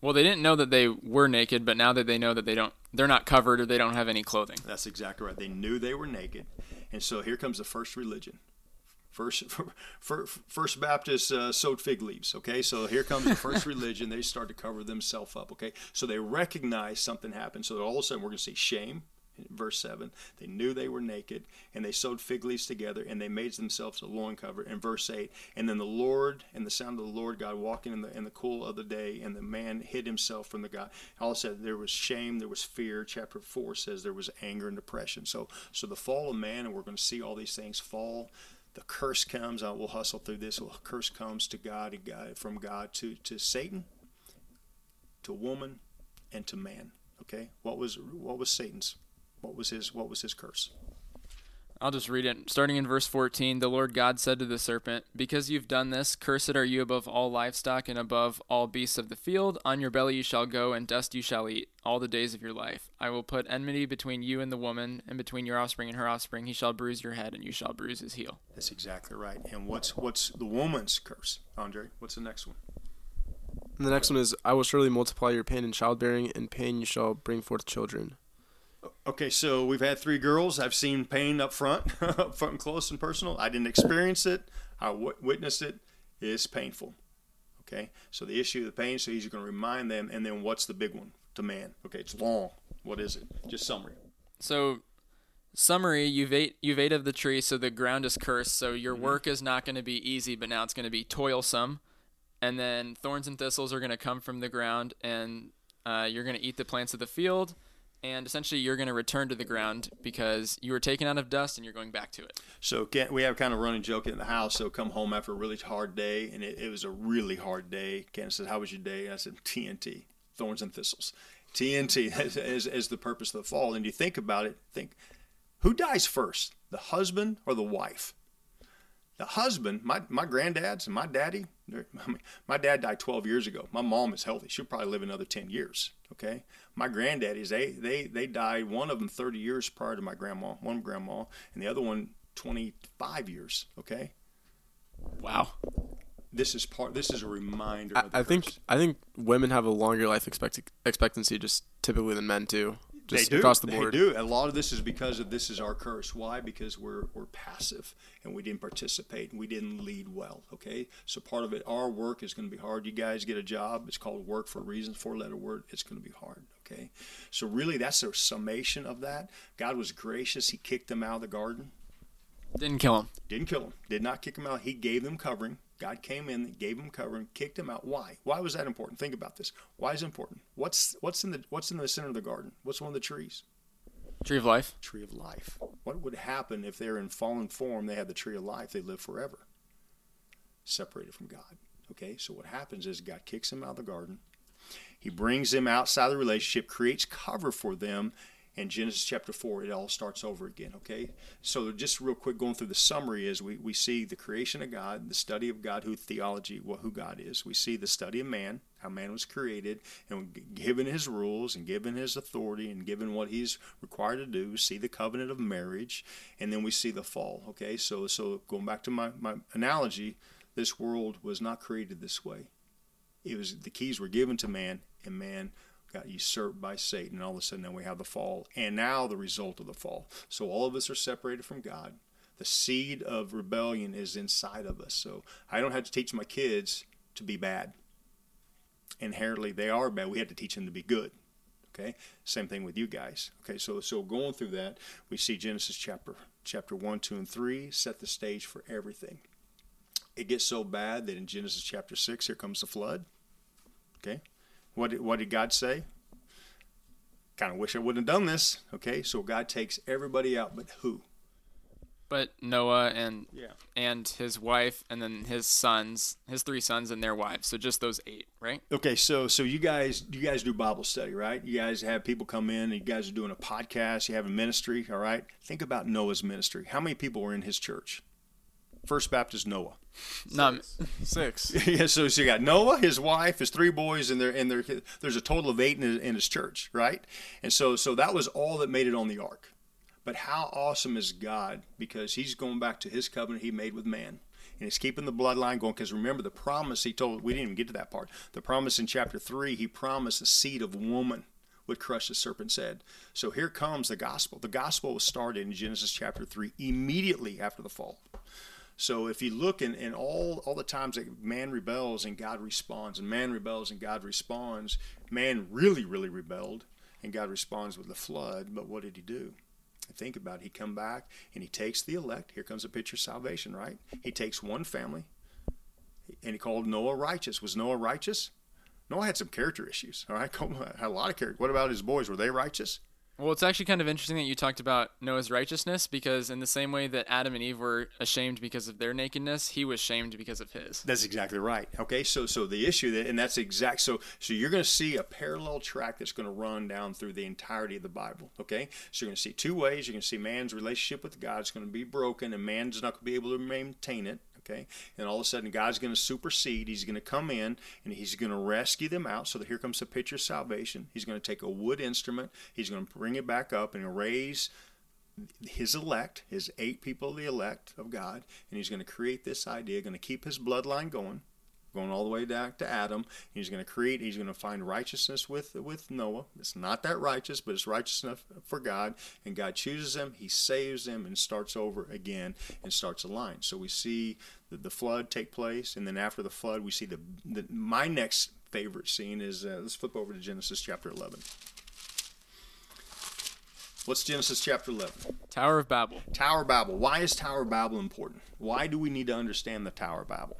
Well, they didn't know that they were naked, but now that they know that they're not covered or they don't have any clothing. That's exactly right. They knew they were naked. And so here comes the first religion. First Baptist sowed fig leaves, okay? So here comes the first religion. They start to cover themselves up, okay? So they recognize something happened. So all of a sudden we're going to see shame, verse 7. They knew they were naked, and they sewed fig leaves together, and they made themselves a loin cover, in verse 8. And then the Lord, and the sound of the Lord God walking in the cool of the day, and the man hid himself from the God. All of a sudden there was shame, there was fear. Chapter 4 says there was anger and depression. So the fall of man, and we're going to see all these things fall. The curse comes. We'll hustle through this. The curse comes to God, and God from God to Satan, to woman, and to man. Okay, what was Satan's? What was his curse? I'll just read it, starting in verse 14. The Lord God said to the serpent, "Because you've done this, cursed are you above all livestock and above all beasts of the field. On your belly you shall go, and dust you shall eat all the days of your life. I will put enmity between you and the woman, and between your offspring and her offspring. He shall bruise your head, and you shall bruise his heel." That's exactly right. And what's the woman's curse, Andre? What's the next one? And the next one is, "I will surely multiply your pain in childbearing, and pain you shall bring forth children." Okay, so we've had three girls. I've seen pain up front and close and personal. I didn't experience it. I witnessed it. It's painful. Okay, so the issue of the pain, so he's going to remind them. And then what's the big one? To man. Okay, it's long. What is it? Just summary. So summary, you've ate of the tree, so the ground is cursed. So your work is not going to be easy, but now it's going to be toilsome. And then thorns and thistles are going to come from the ground, and you're going to eat the plants of the field. And essentially, you're going to return to the ground because you were taken out of dust and you're going back to it. So we have kind of a running joke in the house. So come home after a really hard day, and it was a really hard day. Candace said, "How was your day?" And I said, "TNT, thorns and thistles." TNT is the purpose of the fall. And you think about it, think, who dies first, the husband or the wife? The husband, my granddads and my daddy, my dad died 12 years ago. My mom is healthy. She'll probably live another 10 years, okay? My granddaddies, they died, one of them 30 years prior to my grandma, and the other one 25 years, okay? Wow. This is a reminder of the curse. I think women have a longer life expectancy just typically than men do. Just they do. Across the board. They do. A lot of this is because of this is our curse. Why? Because we're passive and we didn't participate and we didn't lead well. Okay. So part of it, our work is going to be hard. You guys get a job. It's called work for a reason, 4-letter word. It's going to be hard. Okay. So really, that's a summation of that. God was gracious. He kicked them out of the garden. Didn't kill them. Did not kick them out. He gave them covering. God came in, gave them covering, kicked them out. Why? Why was that important? Think about this. Why is it important? What's in the center of the garden? What's one of the trees? Tree of life. Tree of life. What would happen if they're in fallen form? They had the tree of life. They live forever, separated from God. Okay. So what happens is God kicks them out of the garden. He brings them outside of the relationship, creates cover for them. In Genesis chapter 4, it all starts over again, okay? So just real quick, going through the summary is we see the creation of God, the study of God, who God is. We see the study of man, how man was created, and given his rules and given his authority and given what he's required to do. We see the covenant of marriage, and then we see the fall, okay? So going back to my analogy, this world was not created this way. It was, the keys were given to man, and man got usurped by Satan, and all of a sudden then we have the fall, and now the result of the fall. So all of us are separated from God. The seed of rebellion is inside of us. So I don't have to teach my kids to be bad. Inherently, they are bad. We have to teach them to be good. Okay? Same thing with you guys. Okay, so going through that, we see Genesis chapter 1, 2, and 3 set the stage for everything. It gets so bad that in Genesis chapter 6, here comes the flood. Okay? What did God say? Kind of wish I wouldn't have done this. Okay, so God takes everybody out, but who? But Noah and his wife, and then his sons, his three sons and their wives. So just those 8, right? Okay, so you guys do Bible study, right? You guys have people come in, and you guys are doing a podcast. You have a ministry, all right? Think about Noah's ministry. How many people were in his church? First Baptist Noah. 6. Yeah, so you got Noah, his wife, his 3 boys, and there's a total of 8 in his church, right? And so that was all that made it on the ark. But how awesome is God, because he's going back to his covenant he made with man. And it's keeping the bloodline going, because remember the promise he told, we didn't even get to that part. The promise in chapter 3, he promised the seed of woman would crush the serpent's head. So here comes the gospel. The gospel was started in Genesis chapter 3 immediately after the fall. So if you look in all the times that man rebels and God responds, and man rebels and God responds, man really, really rebelled, and God responds with the flood. But what did he do? Think about it. He come back and he takes the elect. Here comes a picture of salvation, right? He takes one family and he called Noah righteous. Was Noah righteous? Noah had some character issues, all right? Had a lot of character. What about his boys? Were they righteous? Well, it's actually kind of interesting that you talked about Noah's righteousness, because in the same way that Adam and Eve were ashamed because of their nakedness, he was shamed because of his. That's exactly right. Okay, so the issue, that, and that's exact. So you're going to see a parallel track that's going to run down through the entirety of the Bible. Okay, so you're going to see two ways. You're going to see man's relationship with God is going to be broken, and man's not going to be able to maintain it. Okay, and all of a sudden God's going to supersede. He's going to come in and he's going to rescue them out. So that here comes the picture of salvation. He's going to take a wood instrument. He's going to bring it back up and raise his elect, his 8 people, the elect of God. And he's going to create this idea, going to keep his bloodline going all the way back to Adam. He's going to create, he's going to find righteousness with Noah. It's not that righteous, but it's righteous enough for God. And God chooses him, he saves him, and starts over again and starts a line. So we see the flood take place. And then after the flood, we see my next favorite scene is, let's flip over to Genesis chapter 11. What's Genesis chapter 11? Tower of Babel. Tower of Babel. Why is Tower of Babel important? Why do we need to understand the Tower of Babel?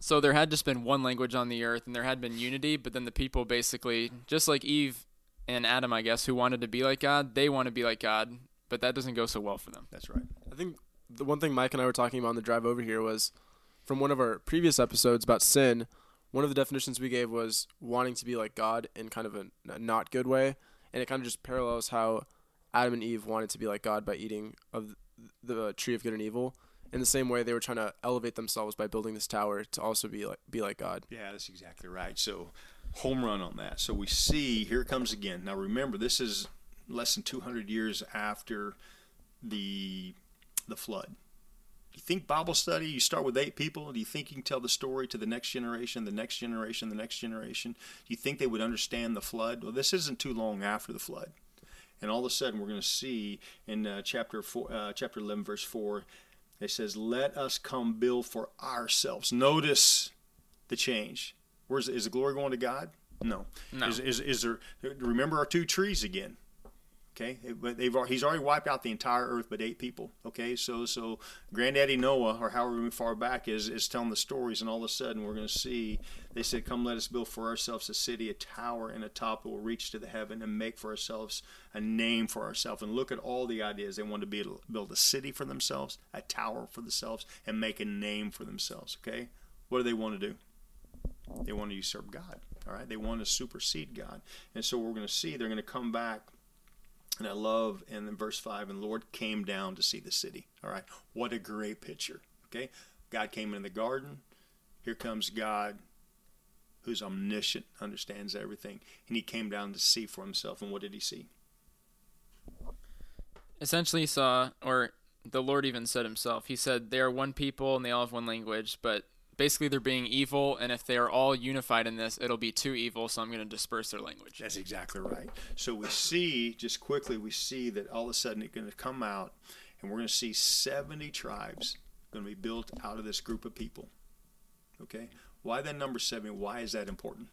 So there had just been one language on the earth, and there had been unity, but then the people basically, just like Eve and Adam, I guess, who wanted to be like God, they want to be like God, but that doesn't go so well for them. That's right. I think the one thing Mike and I were talking about on the drive over here was, from one of our previous episodes about sin, one of the definitions we gave was wanting to be like God in kind of a not good way, and it kind of just parallels how Adam and Eve wanted to be like God by eating of the tree of good and evil. In the same way, they were trying to elevate themselves by building this tower to also be like God. Yeah, that's exactly right. So, home run on that. So we see, here it comes again. Now remember, this is less than 200 years after the flood. You think Bible study, you start with 8 people. Do you think you can tell the story to the next generation, the next generation, the next generation? Do you think they would understand the flood? Well, this isn't too long after the flood. And all of a sudden, we're going to see in chapter 11, verse 4, it says, let us come build for ourselves. Notice the change. Is the glory going to God? No. Is there? Remember our 2 trees again. Okay, he's already wiped out the entire earth but 8 people. Okay, so Granddaddy Noah, or however far back, is telling the stories, and all of a sudden we're going to see, they said, come let us build for ourselves a city, a tower, and a top that will reach to the heaven, and make for ourselves a name for ourselves. And look at all the ideas. They wanted to build a city for themselves, a tower for themselves, and make a name for themselves. Okay, what do they want to do? They want to usurp God. All right, they want to supersede God. And so we're going to see they're going to come back. And I love, and in verse 5, and the Lord came down to see the city. All right, what a great picture. Okay, God came in the garden. Here comes God, who's omniscient, understands everything. And he came down to see for himself. And what did he see? Essentially saw, or the Lord even said himself, he said, they are one people and they all have one language, but basically they're being evil, and if they're all unified in this, it'll be too evil, so I'm going to disperse their language. That's exactly right. So we see, just quickly, we see that all of a sudden it's going to come out, and we're going to see 70 tribes going to be built out of this group of people. Okay? Why that number 70? Why is that important?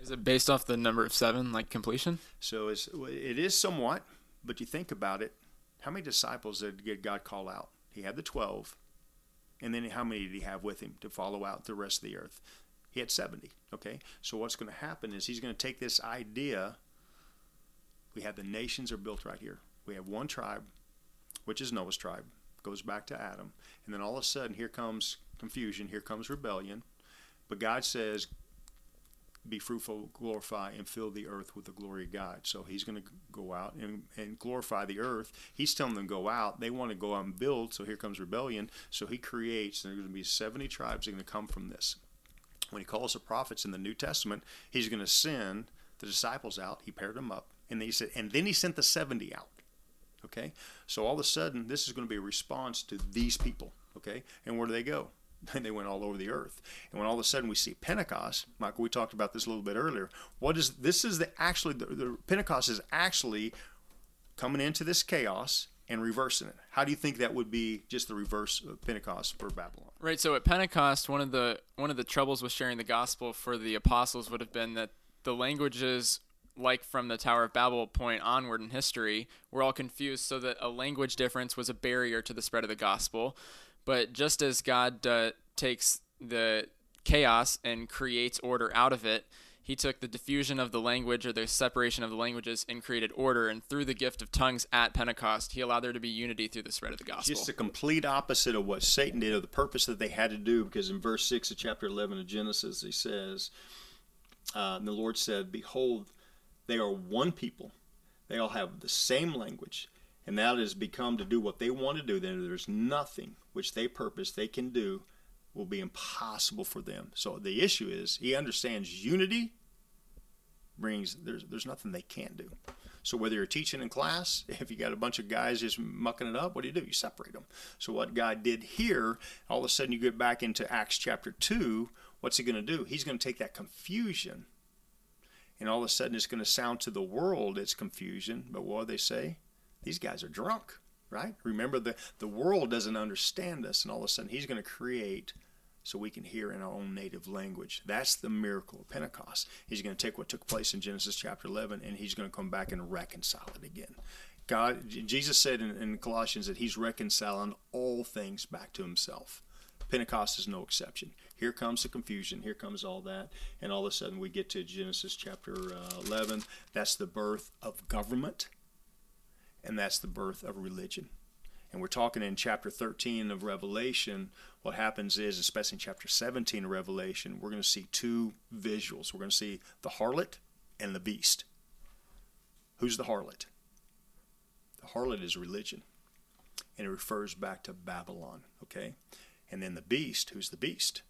Is it based off the number of 7, like completion? So it is somewhat, but you think about it. How many disciples did God call out? He had the 12. And then how many did he have with him to follow out the rest of the earth? He had 70, okay? So what's going to happen is he's going to take this idea. We have the nations are built right here. We have one tribe, which is Noah's tribe. Goes back to Adam. And then all of a sudden, here comes confusion. Here comes rebellion. But God says, be fruitful, glorify, and fill the earth with the glory of God. So he's going to go out and glorify the earth. He's telling them to go out. They want to go out and build, so here comes rebellion. So he creates, there's going to be 70 tribes that are going to come from this. When he calls the prophets in the New Testament, he's going to send the disciples out. He paired them up. And then he sent the 70 out. Okay? So all of a sudden, this is going to be a response to these people. Okay? And where do they go? They went all over the earth. And when all of a sudden we see Pentecost, Michael, we talked about this a little bit earlier. The Pentecost is actually coming into this chaos and reversing it. How do you think that would be just the reverse of Pentecost for Babylon? Right. So at Pentecost, one of the troubles with sharing the gospel for the apostles would have been that the languages, like from the Tower of Babel point onward in history, were all confused, so that a language difference was a barrier to the spread of the gospel. But just as God takes the chaos and creates order out of it, he took the diffusion of the language, or the separation of the languages, and created order. And through the gift of tongues at Pentecost, he allowed there to be unity through the spread of the gospel. Just the complete opposite of what Satan did, or the purpose that they had to do, because in verse 6 of chapter 11 of Genesis, he says, and the Lord said, "Behold, they are one people. They all have the same language. And that has become to do what they want to do. Then there's nothing which they purpose they can do will be impossible for them." So the issue is, he understands unity brings, there's nothing they can't do. So whether you're teaching in class, if you got a bunch of guys just mucking it up, what do? You separate them. So what God did here, all of a sudden you get back into Acts chapter 2, what's he going to do? He's going to take that confusion, and all of a sudden it's going to sound to the world it's confusion, but what do they say? These guys are drunk, right? Remember, the world doesn't understand us, and all of a sudden he's going to create so we can hear in our own native language. That's the miracle of Pentecost. He's going to take what took place in Genesis chapter 11, and he's going to come back and reconcile it again. Jesus said in Colossians that he's reconciling all things back to himself. Pentecost is no exception. Here comes the confusion. Here comes all that. And all of a sudden we get to Genesis chapter 11. That's the birth of government. And that's the birth of religion. And we're talking in chapter 13 of Revelation, what happens is, especially in chapter 17 of Revelation, we're going to see two visuals. We're going to see the harlot and the beast. Who's the harlot? The harlot is religion. And it refers back to Babylon, okay? And then the beast, who's the beast?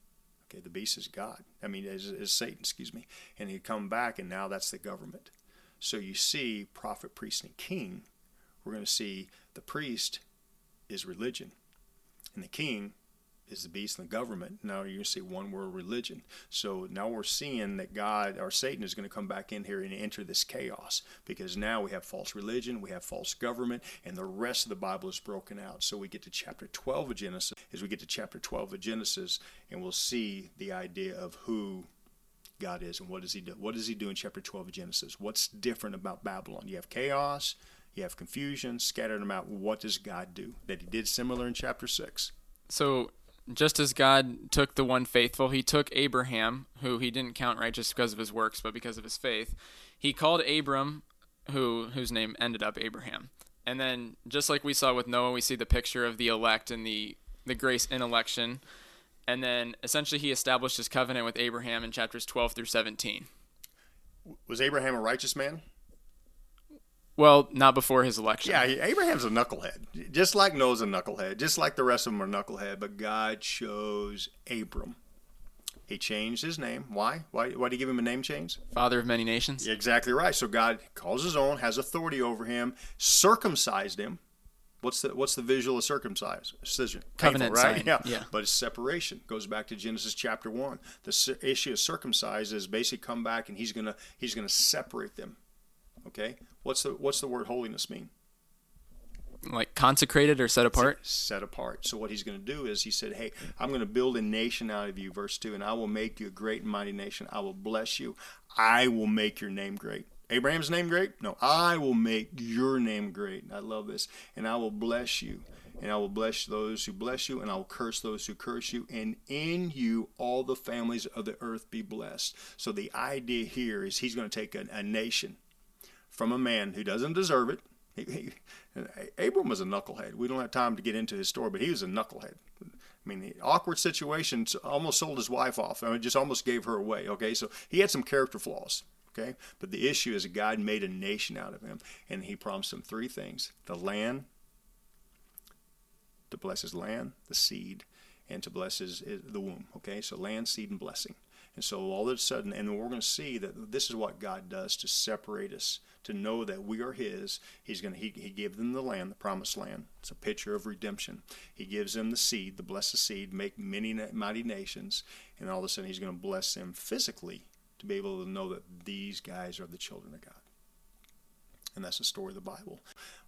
Okay, the beast is God. I mean, is Satan, excuse me. And he come back, and now that's the government. So you see prophet, priest, and king. We're going to see the priest is religion, and the king is the beast and the government. Now you're going to see one world religion. So now we're seeing that God, or Satan, is going to come back in here and enter this chaos, because now we have false religion, we have false government, and the rest of the Bible is broken out. So we get to chapter 12 of Genesis, and we'll see the idea of who God is and what does he do. What does he do in chapter 12 of Genesis? What's different about Babylon? You have chaos. You have confusion, scattered them out. What does God do? That he did similar in chapter 6. So just as God took the one faithful, he took Abraham, who he didn't count righteous because of his works, but because of his faith. He called Abram, whose name ended up Abraham. And then just like we saw with Noah, we see the picture of the elect and the grace in election. And then essentially he established his covenant with Abraham in chapters 12 through 17. Was Abraham a righteous man? Well, not before his election. Yeah, Abraham's a knucklehead. Just like Noah's a knucklehead. Just like the rest of them are knucklehead. But God chose Abram. He changed his name. Why did he give him a name change? Father of many nations. Yeah, exactly right. So God calls his own, has authority over him, circumcised him. What's the visual of circumcision? Covenant, right? Sign. Yeah. But it's separation. Goes back to Genesis chapter 1. The issue of circumcised is basically come back, and he's gonna separate them. Okay, what's the word holiness mean? Like consecrated or set apart? Set apart. So what he's going to do is, he said, hey, I'm going to build a nation out of you, verse 2, and I will make you a great and mighty nation. I will bless you. I will make your name great. Abraham's name great? No, I will make your name great. I love this. And I will bless you. And I will bless those who bless you, and I will curse those who curse you. And in you, all the families of the earth be blessed. So the idea here is he's going to take a nation from a man who doesn't deserve it. Abram was a knucklehead. We don't have time to get into his story, but he was a knucklehead. I mean, the awkward situation, almost sold his wife off. I mean, just almost gave her away, okay? So he had some character flaws, okay? But the issue is, God made a nation out of him, and he promised him three things: the land, to bless his land, the seed, and to bless the womb, okay? So land, seed, and blessing. And so all of a sudden, and we're going to see that this is what God does to separate us, to know that we are his. He gave them the land, the promised land. It's a picture of redemption. He gives them the seed, the blessed seed, make many mighty nations. And all of a sudden, he's going to bless them physically to be able to know that these guys are the children of God. And that's the story of the Bible.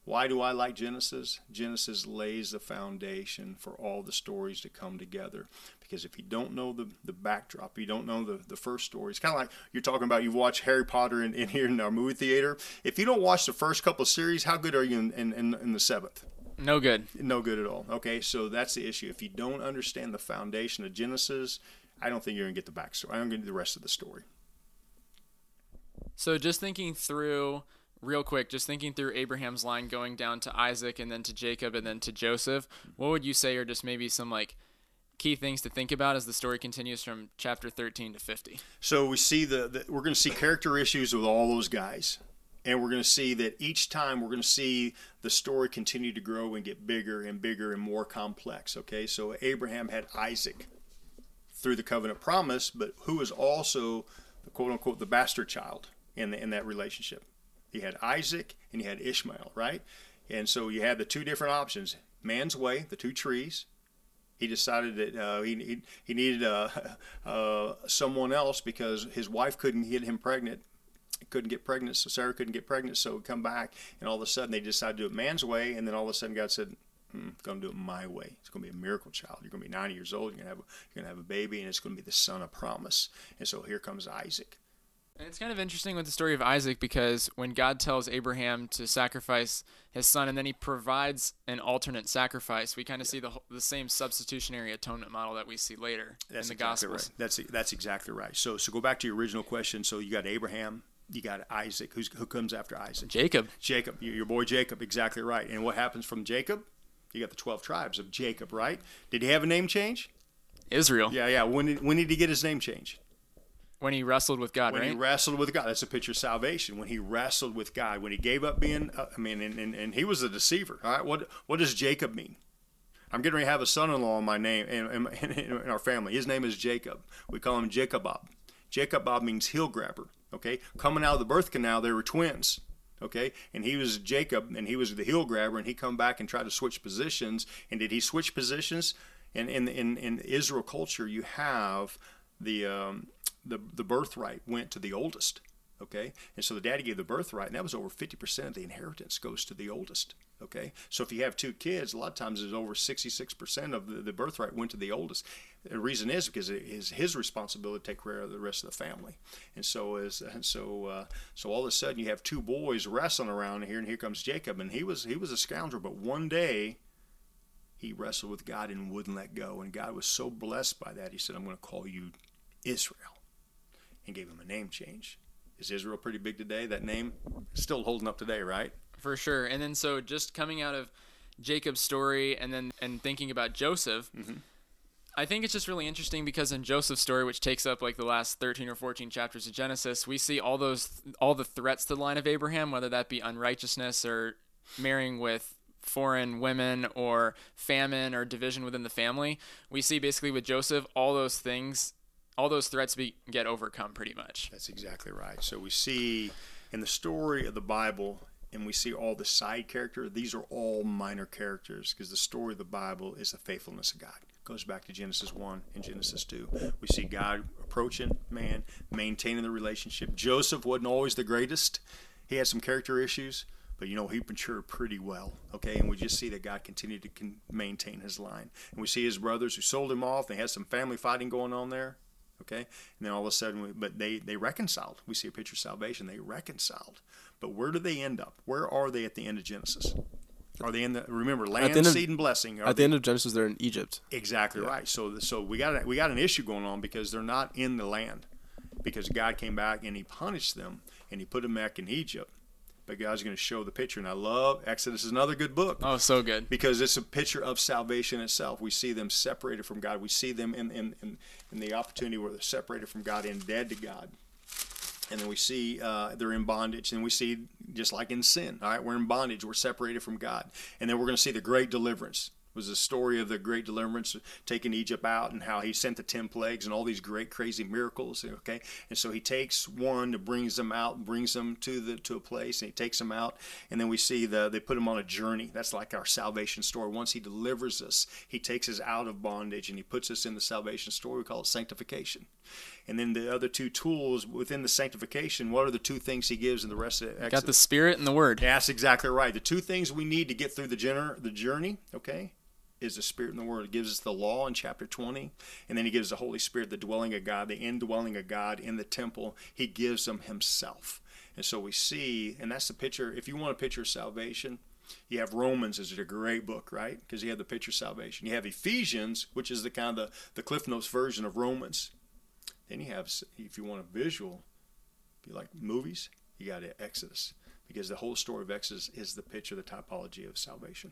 Why do I like Genesis? Genesis lays the foundation for all the stories to come together. Because if you don't know the backdrop, you don't know the first story. It's kind of like you're talking about, you've watched Harry Potter in here in our movie theater. If you don't watch the first couple of series, how good are you in the seventh? No good. No good at all. Okay, so that's the issue. If you don't understand the foundation of Genesis, I don't think you're going to get the backstory. I'm going to do the rest of the story. So just thinking through... Real quick, just thinking through Abraham's line going down to Isaac and then to Jacob and then to Joseph, what would you say are just maybe some like key things to think about as the story continues from chapter 13 to 50? So we see we're going to see character issues with all those guys. And we're going to see that each time we're going to see the story continue to grow and get bigger and bigger and more complex. Okay, so Abraham had Isaac through the covenant promise, but who is also the quote unquote the bastard child in that relationship. You had Isaac and you had Ishmael, right? And so you had the two different options. Man's way, the two trees. He decided that he needed someone else because his wife couldn't get him pregnant. Couldn't get pregnant, so Sarah couldn't get pregnant. So come back, and all of a sudden they decided to do it man's way. And then all of a sudden God said, I'm going to do it my way. It's going to be a miracle child. You're going to be 90 years old. You're going to have a baby, and it's going to be the son of promise. And so here comes Isaac. And it's kind of interesting with the story of Isaac because when God tells Abraham to sacrifice his son and then he provides an alternate sacrifice, we kind of see the same substitutionary atonement model that we see later in the Gospels. Right. That's exactly right. So go back to your original question. So you got Abraham, you got Isaac. Who comes after Isaac? Jacob. Jacob, your boy Jacob, exactly right. And what happens from Jacob? You got the 12 tribes of Jacob, right? Did he have a name change? Israel. Yeah. When did he get his name changed? When he wrestled with God, When he wrestled with God. That's a picture of salvation. When he wrestled with God, when he gave up being, and he was a deceiver. All right, what does Jacob mean? I'm getting ready to have a son-in-law in my name, in our family. His name is Jacob. We call him Jacobab. Jacobab means heel grabber, okay? Coming out of the birth canal, they were twins, okay? And he was Jacob, and he was the heel grabber, and he come back and tried to switch positions. And did he switch positions? And in Israel culture, you have the birthright went to the oldest, okay? And so the daddy gave the birthright, and that was over 50% of the inheritance goes to the oldest, okay? So if you have two kids, a lot of times it's over 66% of the birthright went to the oldest. The reason is because it is his responsibility to take care of the rest of the family. And so all of a sudden you have two boys wrestling around here, and here comes Jacob, and he was a scoundrel, but one day he wrestled with God and wouldn't let go, and God was so blessed by that, he said, I'm going to call you Israel. And gave him a name change. Is Israel pretty big today? That name is still holding up today, right? For sure. And then so just coming out of Jacob's story and thinking about Joseph, mm-hmm. I think it's just really interesting because in Joseph's story, which takes up like the last 13 or 14 chapters of Genesis, we see all the threats to the line of Abraham, whether that be unrighteousness or marrying with foreign women or famine or division within the family. We see basically with Joseph, all those things, all those threats get overcome pretty much. That's exactly right. So we see in the story of the Bible, and we see all the side character, these are all minor characters because the story of the Bible is the faithfulness of God. It goes back to Genesis 1 and Genesis 2. We see God approaching man, maintaining the relationship. Joseph wasn't always the greatest. He had some character issues, but he matured pretty well, okay? And we just see that God continued to maintain his line. And we see his brothers who sold him off. They had some family fighting going on there. Okay, and then all of a sudden, they reconciled. We see a picture of salvation. They reconciled, but where do they end up? Where are they at the end of Genesis? Are they in the land, seed, and blessing? At the end of Genesis, they're in Egypt. Exactly right. So we got an issue going on because they're not in the land, because God came back and He punished them and He put them back in Egypt. But God's going to show the picture, and I love Exodus is another good book. Oh, so good. Because it's a picture of salvation itself. We see them separated from God. We see them in the opportunity where they're separated from God and dead to God. And then we see they're in bondage, and we see just like in sin, all right, we're in bondage, we're separated from God. And then we're going to see the great deliverance. was the story of the great deliverance, taking Egypt out and how he sent the 10 plagues and all these great crazy miracles, okay? And so he takes one and brings them out, brings them to a place, and he takes them out, and then we see they put him on a journey. That's like our salvation story. Once he delivers us, he takes us out of bondage and he puts us in the salvation story. We call it sanctification. And then the other two tools within the sanctification, what are the two things he gives in the rest of Exodus? Got the Spirit and the Word. That's exactly right. The two things we need to get through the journey, okay, is the Spirit and the Word. It gives us the law in chapter 20, and then he gives the Holy Spirit, the dwelling of God, the indwelling of God in the temple. He gives them himself. And so we see, and that's the picture. If you want a picture of salvation, you have Romans, is a great book, right? Because you have the picture of salvation. You have Ephesians, which is the kind of the Cliff Notes version of Romans. Then you have, if you want a visual, if you like movies, you got Exodus, because the whole story of Exodus is the picture, the typology of salvation.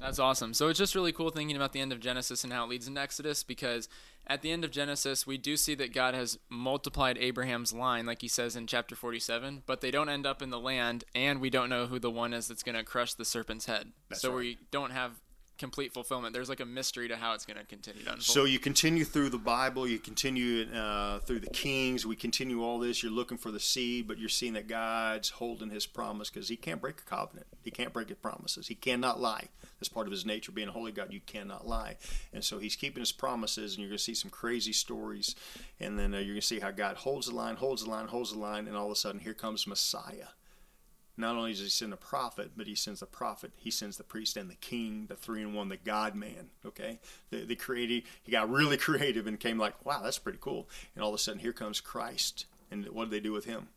That's awesome. So it's just really cool thinking about the end of Genesis and how it leads into Exodus, because at the end of Genesis, we do see that God has multiplied Abraham's line, like he says in chapter 47, but they don't end up in the land, and we don't know who the one is that's going to crush the serpent's head. That's so right. We don't have complete fulfillment. There's like a mystery to how it's going to continue to unfold. So you continue through the Bible, you continue through the Kings, we continue all this. You're looking for the seed, but you're seeing that God's holding his promise, because he can't break a covenant. He can't break his promises. He cannot lie. That's part of his nature. Being a holy God, you cannot lie. And so he's keeping his promises, and you're going to see some crazy stories. And then you're going to see how God holds the line, holds the line, holds the line, and all of a sudden here comes Messiah. Not only does he send a prophet, but he sends the prophet, he sends the priest and the king, the three-in-one, the God-man, okay? The creative, he got really creative and came like, wow, that's pretty cool. And all of a sudden, here comes Christ. And what did they do with him?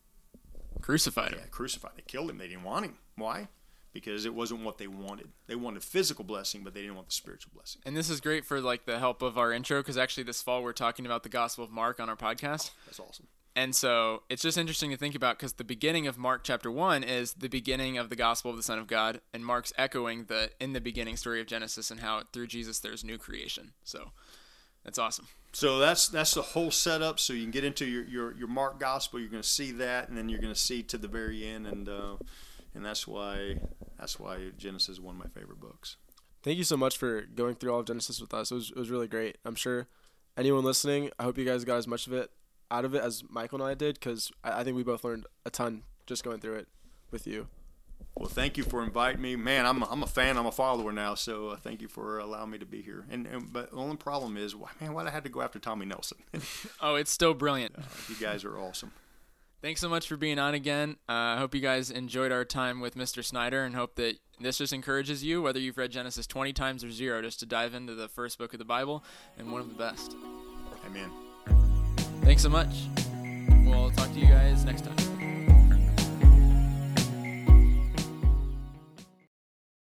Crucified him. Yeah, crucified. They killed him. They didn't want him. Why? Because it wasn't what they wanted. They wanted physical blessing, but they didn't want the spiritual blessing. And this is great for like the help of our intro, because actually this fall we're talking about the Gospel of Mark on our podcast. Oh, that's awesome. And so it's just interesting to think about, because the beginning of Mark chapter 1 is the beginning of the gospel of the Son of God, and Mark's echoing the in the beginning story of Genesis and how through Jesus there's new creation. So that's awesome. So that's the whole setup. So you can get into your Mark gospel. You're going to see that, and then you're going to see to the very end, and that's why Genesis is one of my favorite books. Thank you so much for going through all of Genesis with us. It was really great. I'm sure anyone listening, I hope you guys got as much of it out of it as Michael and I did, because I think we both learned a ton just going through it with you. Well, thank you for inviting me, man. I'm a fan. I'm a follower now, so thank you for allowing me to be here. But the only problem is, man, why'd I have to go after Tommy Nelson? Oh, it's still brilliant. You guys are awesome. Thanks so much for being on again. I hope you guys enjoyed our time with Mr. Snyder, and hope that this just encourages you, whether you've read Genesis 20 times or zero, just to dive into the first book of the Bible and one of the best. Amen. Thanks so much. We'll talk to you guys next time.